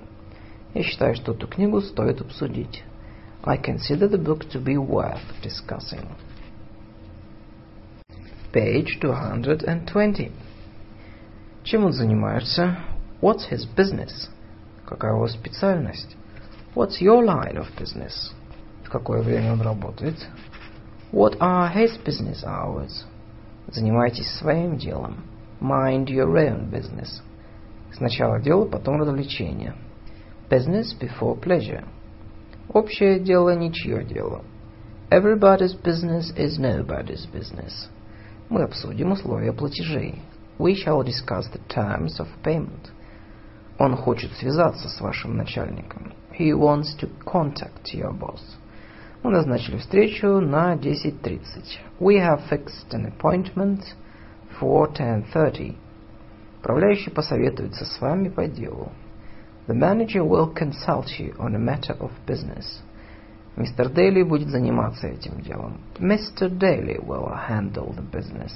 Я считаю, что эту книгу стоит обсудить. I consider the book to be worth discussing. Page two twenty. Чем он занимается? What's his business? Какая у вас специальность? What's your line of business? В какое время он работает? What are his business hours? Занимайтесь своим делом. Mind your own business. Сначала дело, потом развлечение. Business before pleasure. Общее дело ничье дело. Everybody's business is nobody's business. Мы обсудим условия платежей. We shall discuss the terms of payment. Он хочет связаться с вашим начальником. He wants to contact your boss. Мы назначили встречу на десять тридцать. We have fixed an appointment for ten thirty. Управляющий посоветуется с вами по делу. The manager will consult you on a matter of business. Мистер Дейли будет заниматься этим делом. Mister Daly will handle the business.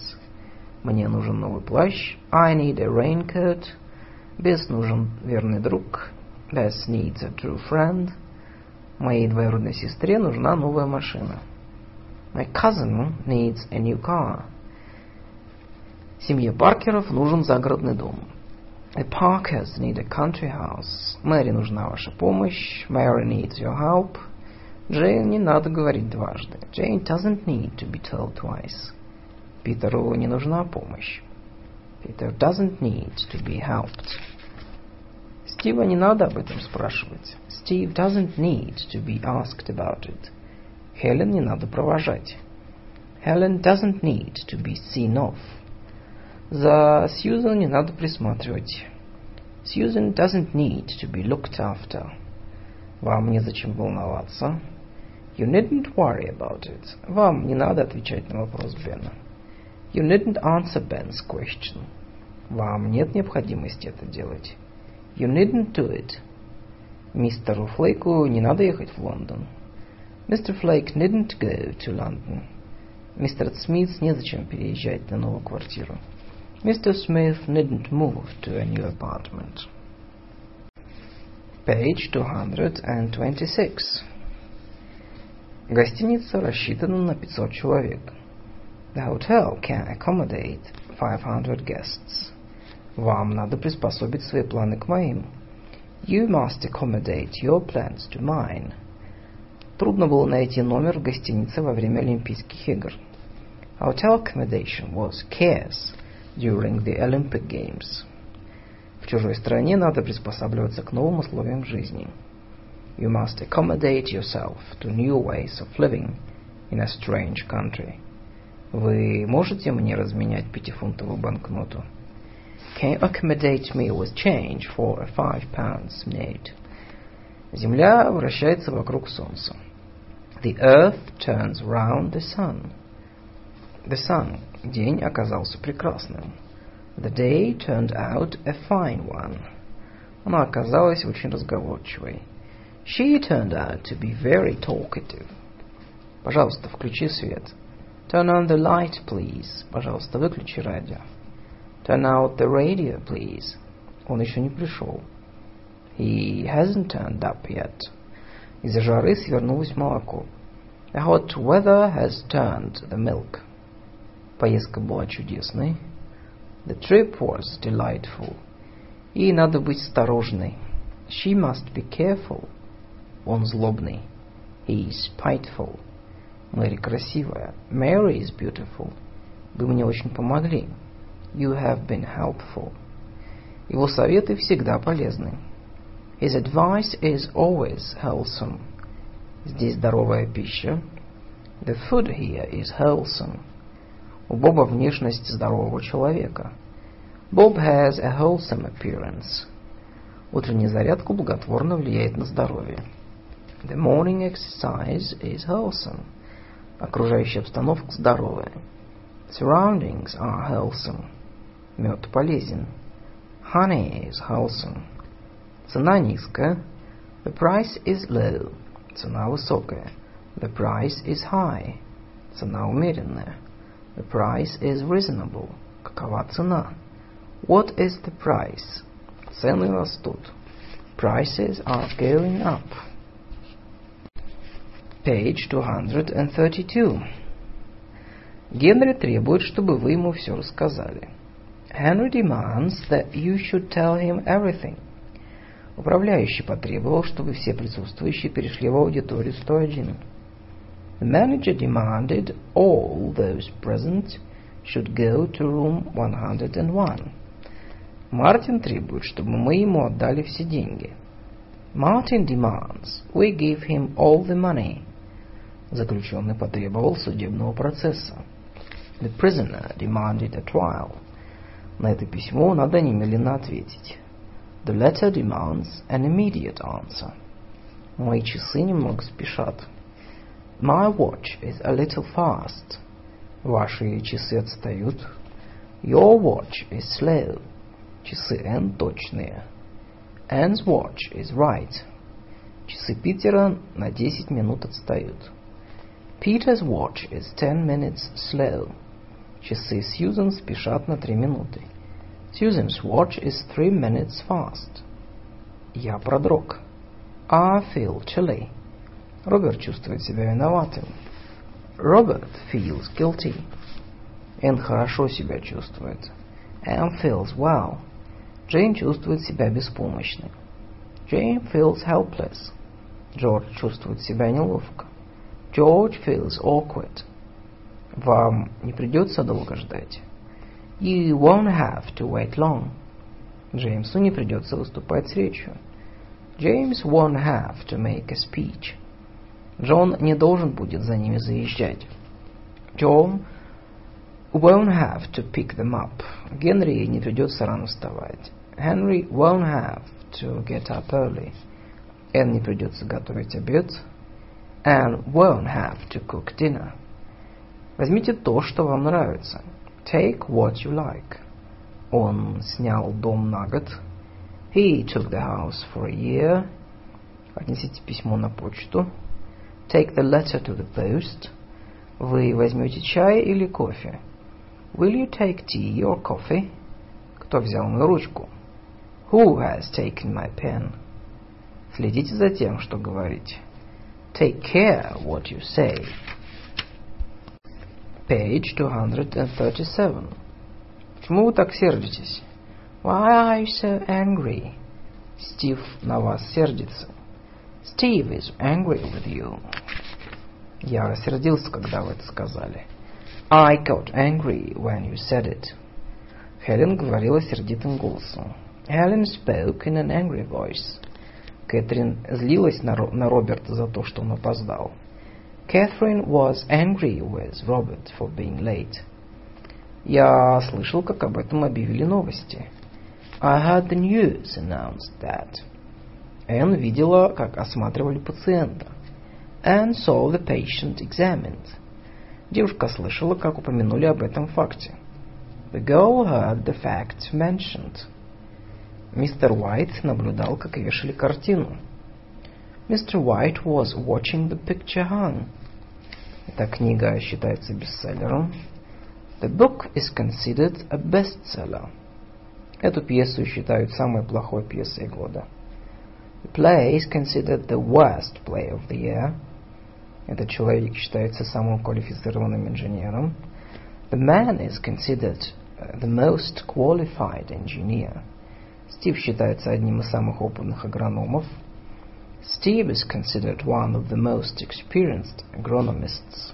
Мне нужен новый плащ. I need a raincoat. Бес нужен верный друг. Bess needs a true friend. Моей двоюродной сестре нужна новая машина. My cousin needs a new car. Семье Паркеров нужен загородный дом. The Parkers need a country house. Мэри нужна ваша помощь. Mary needs your help. Джейн не надо говорить дважды. Jane doesn't need to be told twice. Питеру не нужна помощь. Peter doesn't need to be helped. Стива не надо об этом спрашивать. Steve doesn't need to be asked about it. Хелен не надо провожать. Helen doesn't need to be seen off. За Сьюзан не надо присматривать. Susan doesn't need to be looked after. Вам незачем волноваться. You needn't worry about it. Вам не надо отвечать на вопрос Бена. You needn't answer Ben's question. Вам нет необходимости это делать. You needn't do it. Мистеру Флейку не надо ехать в Лондон. Mister Flake needn't go to London. Мистер Смитс незачем переезжать на новую квартиру. Mister Smith needn't move to a new apartment. Page two twenty-six. Гостиница рассчитана на пятьсот человек. The hotel can accommodate five hundred guests. Вам надо приспособить свои планы к моим. You must accommodate your plans to mine. Трудно было найти номер в гостинице во время Олимпийских игр. Hotel accommodation was scarce during the Olympic Games. В чужой стране надо приспосабливаться к новым условиям жизни. You must accommodate yourself to new ways of living in a strange country. Вы можете мне разменять пятифунтовую банкноту? Can you accommodate me with change for a five pounds note? Земля вращается вокруг солнца. The earth turns round the sun. The sun. День оказался прекрасным. The day turned out a fine one. Она оказалась очень разговорчивой. She turned out to be very talkative. Пожалуйста, включи свет. Turn on the light, please. Пожалуйста, выключи радио. Turn out the radio, please. Он еще не пришел. He hasn't turned up yet. Из-за жары свернулось молоко. The hot weather has turned the milk. Поездка была чудесной. The trip was delightful. Ей надо быть осторожной. She must be careful. Он злобный. He is spiteful. Мэри красивая. Mary is beautiful. Вы мне очень помогли. You have been helpful. Его советы всегда полезны. His advice is always wholesome. Здесь здоровая пища. The food here is wholesome. У Боба внешность здорового человека. Bob has a wholesome appearance. Утренняя зарядка благотворно влияет на здоровье. The morning exercise is wholesome. Окружающая обстановка здоровая. Surroundings are wholesome. Мед полезен. Honey is wholesome. Цена низкая. The price is low. Цена высокая. The price is high. Цена умеренная. The price is reasonable. Какова цена? What is the price? Цены растут. Prices are going up. Page two thirty-two. Генри требует, чтобы вы ему все рассказали. Henry demands that you should tell him everything. Управляющий потребовал, чтобы все присутствующие перешли в аудиторию сто один. The manager demanded all those present should go to room one oh one. Мартин требует, чтобы мы ему отдали все деньги. Martin demands we give him all the money. Заключенный потребовал судебного процесса. The prisoner demanded a trial. На это письмо надо немедленно ответить. The letter demands an immediate answer. Мои часы немного спешат. My watch is a little fast. Ваши часы отстают. Your watch is slow. Часы Энн точные. Ann's watch is right. Часы Питера на десять минут отстают. Peter's watch is ten minutes slow. Часы Сьюзен спешат на три минуты. Susan's watch is three minutes fast. Я продрог. I feel chilly. Роберт чувствует себя виноватым. Robert feels guilty. Энн хорошо себя чувствует. Энн feels well. Джейн чувствует себя беспомощной. Jane feels helpless. Джордж чувствует себя неловко. George feels awkward. Вам не придется долго ждать. You won't have to wait long. Джеймсу не придется выступать с речью. James won't have to make a speech. Джон не должен будет за ними заезжать. John won't have to pick them up. Генри не придется рано вставать. Henry won't have to get up early. Энн не придется готовить обед. Anne won't have to cook dinner. Возьмите то, что вам нравится. Take what you like. Он снял дом на год. He took the house for a year. Отнесите письмо на почту. Take the letter to the post. Вы возьмете чай или кофе? Will you take tea or coffee? Кто взял мою ручку? Who has taken my pen? Следите за тем, что говорите. Take care what you say. Page two thirty-seven. Почему вы так сердитесь? Why are you so angry? Стив на вас сердится. Steve is angry with you. Я рассердился, когда вы это сказали. I got angry when you said it. Хелен говорила сердитым голосом. Helen spoke in an angry voice. Кэтрин злилась на, Ро- на Роберта за то, что он опоздал. Catherine was angry with Robert for being late. Я слышал, как об этом объявили новости. I heard the news announced that. Энн видела, как осматривали пациента. Anne saw the patient examined. Девушка слышала, как упомянули об этом факте. The girl heard the fact mentioned. Мистер Уайт наблюдал, как вешали картину. Mister White was watching the picture hung. Эта книга считается бестселлером. The book is considered a bestseller. Эту пьесу считают самой плохой пьесой года. The play is considered the worst play of the year. Этот человек считается самым квалифицированным инженером. The man is considered the most qualified engineer. Стив считается одним из самых опытных агрономов. Steve is considered one of the most experienced agronomists.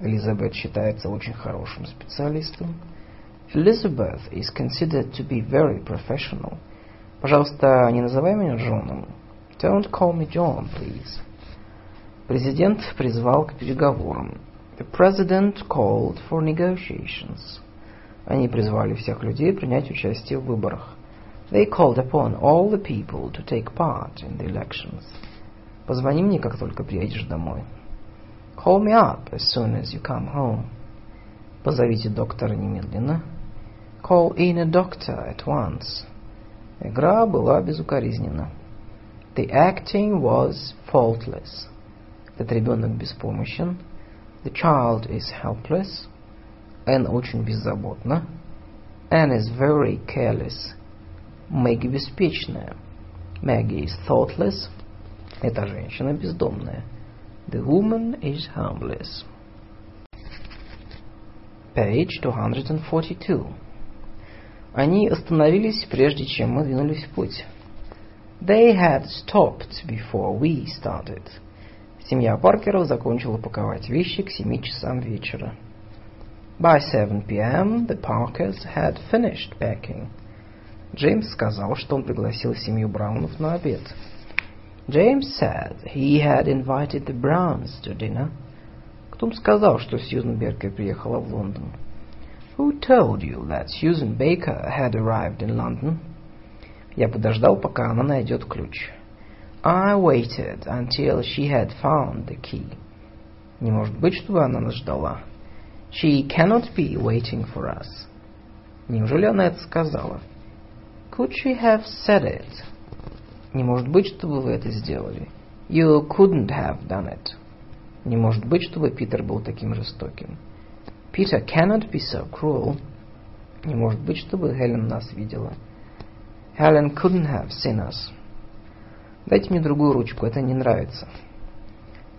Elizabeth считается очень хорошим специалистом. Elizabeth is considered to be very professional. Пожалуйста, не называй меня Джоном. Don't call me John, please. Президент призвал к переговорам. The president called for negotiations. Они призвали всех людей принять участие в выборах. They called upon all the people to take part in the elections. Позвони мне, как только приедешь домой. Call me up as soon as you come home. Позовите доктора немедленно. Call in a doctor at once. Игра была безукоризненна. The acting was faultless. Этот ребенок беспомощен. The child is helpless. Энн очень беззаботна. Anne is very careless. Мэгги беспечная. Maggie is thoughtless. Эта женщина бездомная. The woman is harmless. Page two forty-two. Они остановились, прежде чем мы двинулись в путь. They had stopped before we started. Семья Паркеров закончила паковать вещи к семи часам вечера. By seven p.m. the Parkers had finished packing. Джеймс сказал, что он пригласил семью Браунов на обед. James said he had invited the Browns to dinner. Кто сказал, что Сьюзен Бейкер приехала в Лондон? Who told you that Susan Baker had arrived in London? Я подождал, пока она найдет ключ. I waited until she had found the key. Не может быть, чтобы она нас ждала. She cannot be waiting for us. Неужели она это сказала? Could she have said it? Не может быть, чтобы вы это сделали. You couldn't have done it. Не может быть, чтобы Питер был таким жестоким. Peter cannot be so cruel. Не может быть, чтобы Хелен нас видела. Helen couldn't have seen us. Дайте мне другую ручку, это не нравится.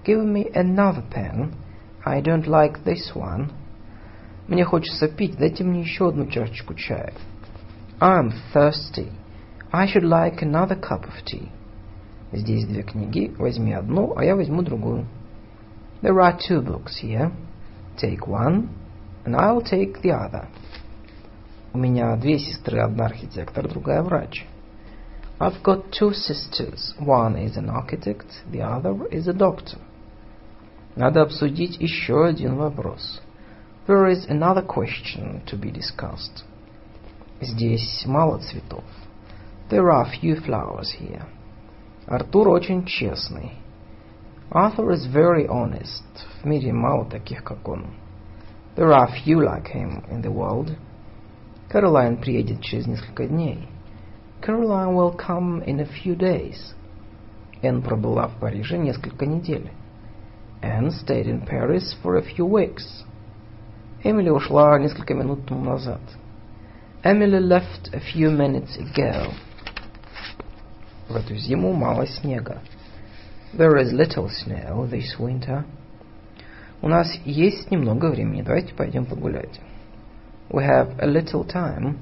Give me another pen. I don't like this one. Мне хочется пить, дайте мне еще одну чашечку чая. I'm thirsty. I should like another cup of tea. Здесь две книги, возьми одну, а я возьму другую. There are two books here. Take one, and I'll take the other. У меня две сестры, одна архитектор, другая врач. I've got two sisters. One is an architect, the other is a doctor. Надо обсудить еще один вопрос. There is another question to be discussed. Здесь мало цветов. There are few flowers here. Артур очень честный. Arthur is very honest. В мире мало таких, как он. There are few like him in the world. Caroline приедет через несколько дней. Caroline will come in a few days. Энн пробыла в Париже несколько недель. Anne stayed in Paris for a few weeks. Эмили ушла несколько минут тому назад. Emily left a few minutes ago. В эту зиму мало снега. There is little snow this winter. У нас есть немного времени. Давайте пойдем погулять. We have a little time.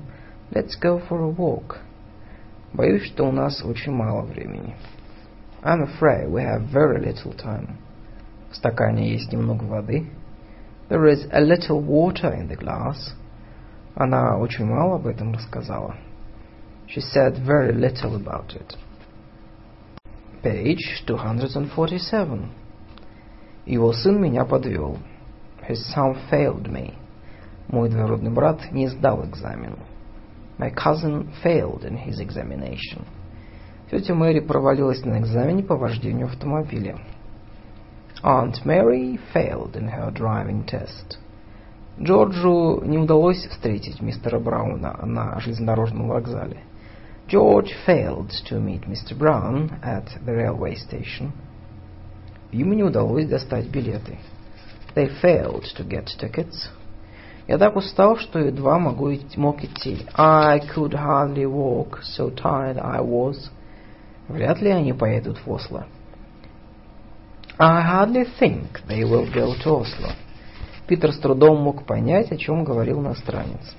Let's go for a walk. Боюсь, что у нас очень мало времени. I'm afraid we have very little time. В стакане есть немного воды. There is a little water in the glass. Она очень мало об этом рассказала. She said very little about it. Page two forty-seven. Его сын меня подвел. His son failed me. Мой двоюродный брат не сдал экзамен. My cousin failed in his examination. Тетя Мэри провалилась на экзамене по вождению автомобиля. Aunt Mary failed in her driving test. Джорджу не удалось встретить мистера Брауна на железнодорожном вокзале. George failed to meet Mister Brown at the railway station. Ему не удалось достать билеты. They failed to get tickets. Я так устал, что едва могу мог идти. I could hardly walk, so tired I was. Вряд ли они поедут в Осло. I hardly think they will go to Oslo. Питер с трудом мог понять, о чем говорил иностранец.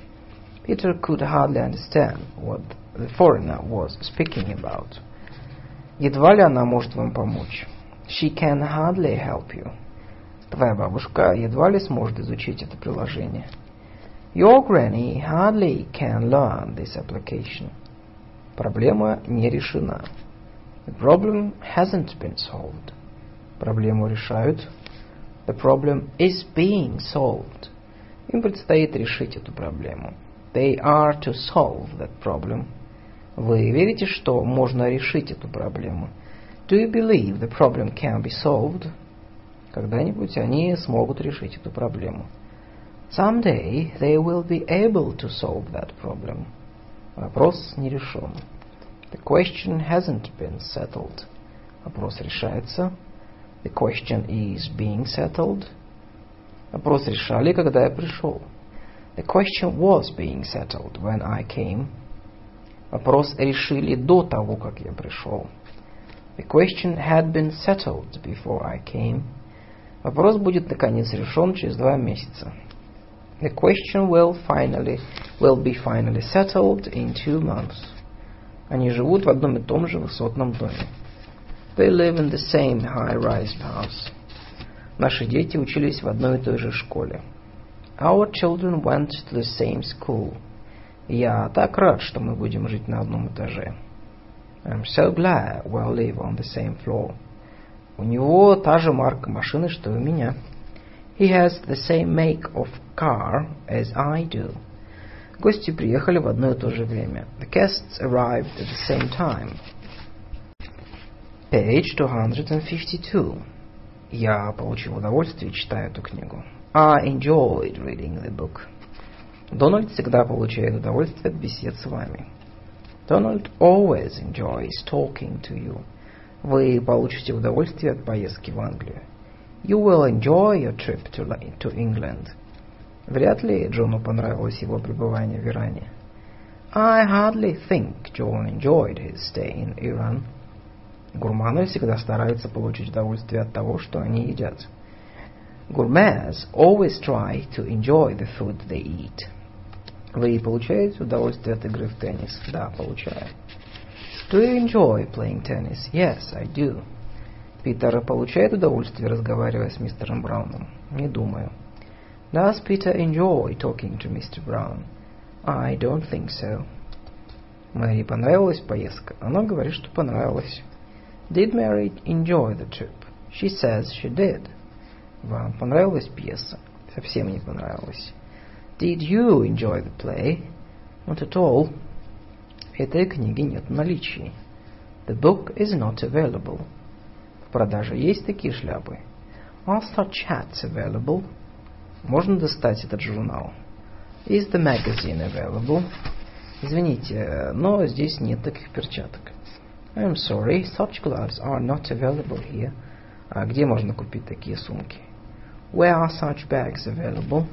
Peter could hardly understand what the foreigner was speaking about. Едва ли она может вам помочь. She can hardly help you. Твоя бабушка едва ли сможет изучить это приложение. Your granny hardly can learn this application. Проблема не решена. The problem hasn't been solved. Проблему решают. The problem is being solved. Им предстоит решить эту проблему. They are to solve that problem. Вы верите, что можно решить эту проблему? Do you believe the problem can be solved? Когда-нибудь они смогут решить эту проблему. Someday they will be able to solve that problem. Вопрос не решен. The question hasn't been settled. Вопрос решается. The question is being settled. Вопрос решали, когда я пришел. The question was being settled when I came. Вопрос решили до того, как я пришел. The question had been settled before I came. Вопрос будет наконец решен через два месяца. The question will finally will be finally settled in two months. Они живут в одном и том же высотном доме. They live in the same high-rise house. Наши дети учились в одной и той же школе. Our children went to the same school. Я так рад, что мы будем жить на одном этаже. I'm so glad we'll live on the same floor. У него та же марка машины, что и у меня. He has the same make of car as I do. Гости приехали в одно и то же время. The guests arrived at the same time. Page two fifty-two. Я получил удовольствие, читая эту книгу. I enjoyed reading the book. Дональд всегда получает удовольствие от бесед с вами. Donald always enjoys talking to you. Вы получите удовольствие от поездки в Англию. You will enjoy your trip to, to England. Вряд ли Джону понравилось его пребывание в Иране. I hardly think John enjoyed his stay in Iran. Гурманы всегда стараются получить удовольствие от того, что они едят. Gourmets always try to enjoy the food they eat. Вы получаете удовольствие от игры в теннис? Да, получаю. Do you enjoy playing tennis? Yes, I do. Питер получает удовольствие, разговаривая с мистером Брауном? Не думаю. Does Peter enjoy talking to mister Brown? I don't think so. Мэри понравилась поездка? Она говорит, что понравилась. Did Mary enjoy the trip? She says she did. Вам понравилась пьеса? Совсем не понравилась. Did you enjoy the play? Not at all. Этой книги нет в наличии. The book is not available. В продаже есть такие шляпы? Are such hats available? Можно достать этот журнал? Is the magazine available? Извините, но здесь нет таких перчаток. I'm sorry, such gloves are not available here. А где можно купить такие сумки? Where are such bags available?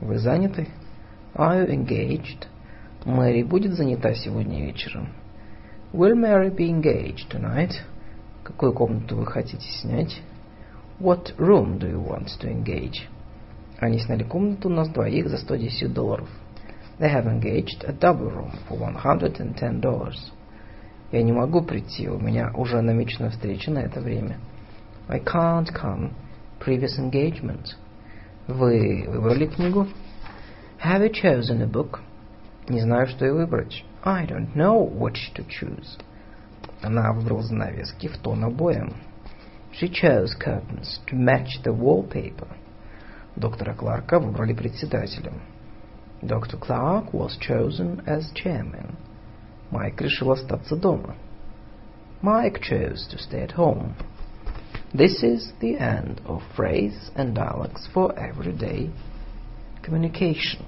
Вы заняты? Are you engaged? Мэри будет занята сегодня вечером? Will Mary be engaged tonight? Какую комнату вы хотите снять? What room do you want to engage? Они сняли комнату у нас двоих за сто десять долларов. They have engaged a double room for one hundred ten dollars. Я не могу прийти, у меня уже намечена встреча на это время. I can't come. Previous engagement. Вы выбрали книгу? Have you chosen a book? Не знаю, что и выбрать. I don't know which to choose. Она выбрала занавески в тон обоям. She chose curtains to match the wallpaper. Доктора Кларка выбрали председателем. Doctor Clark was chosen as chairman. Майк решил остаться дома. Mike chose to stay at home. This is the end of phrase and dialogues for everyday communication.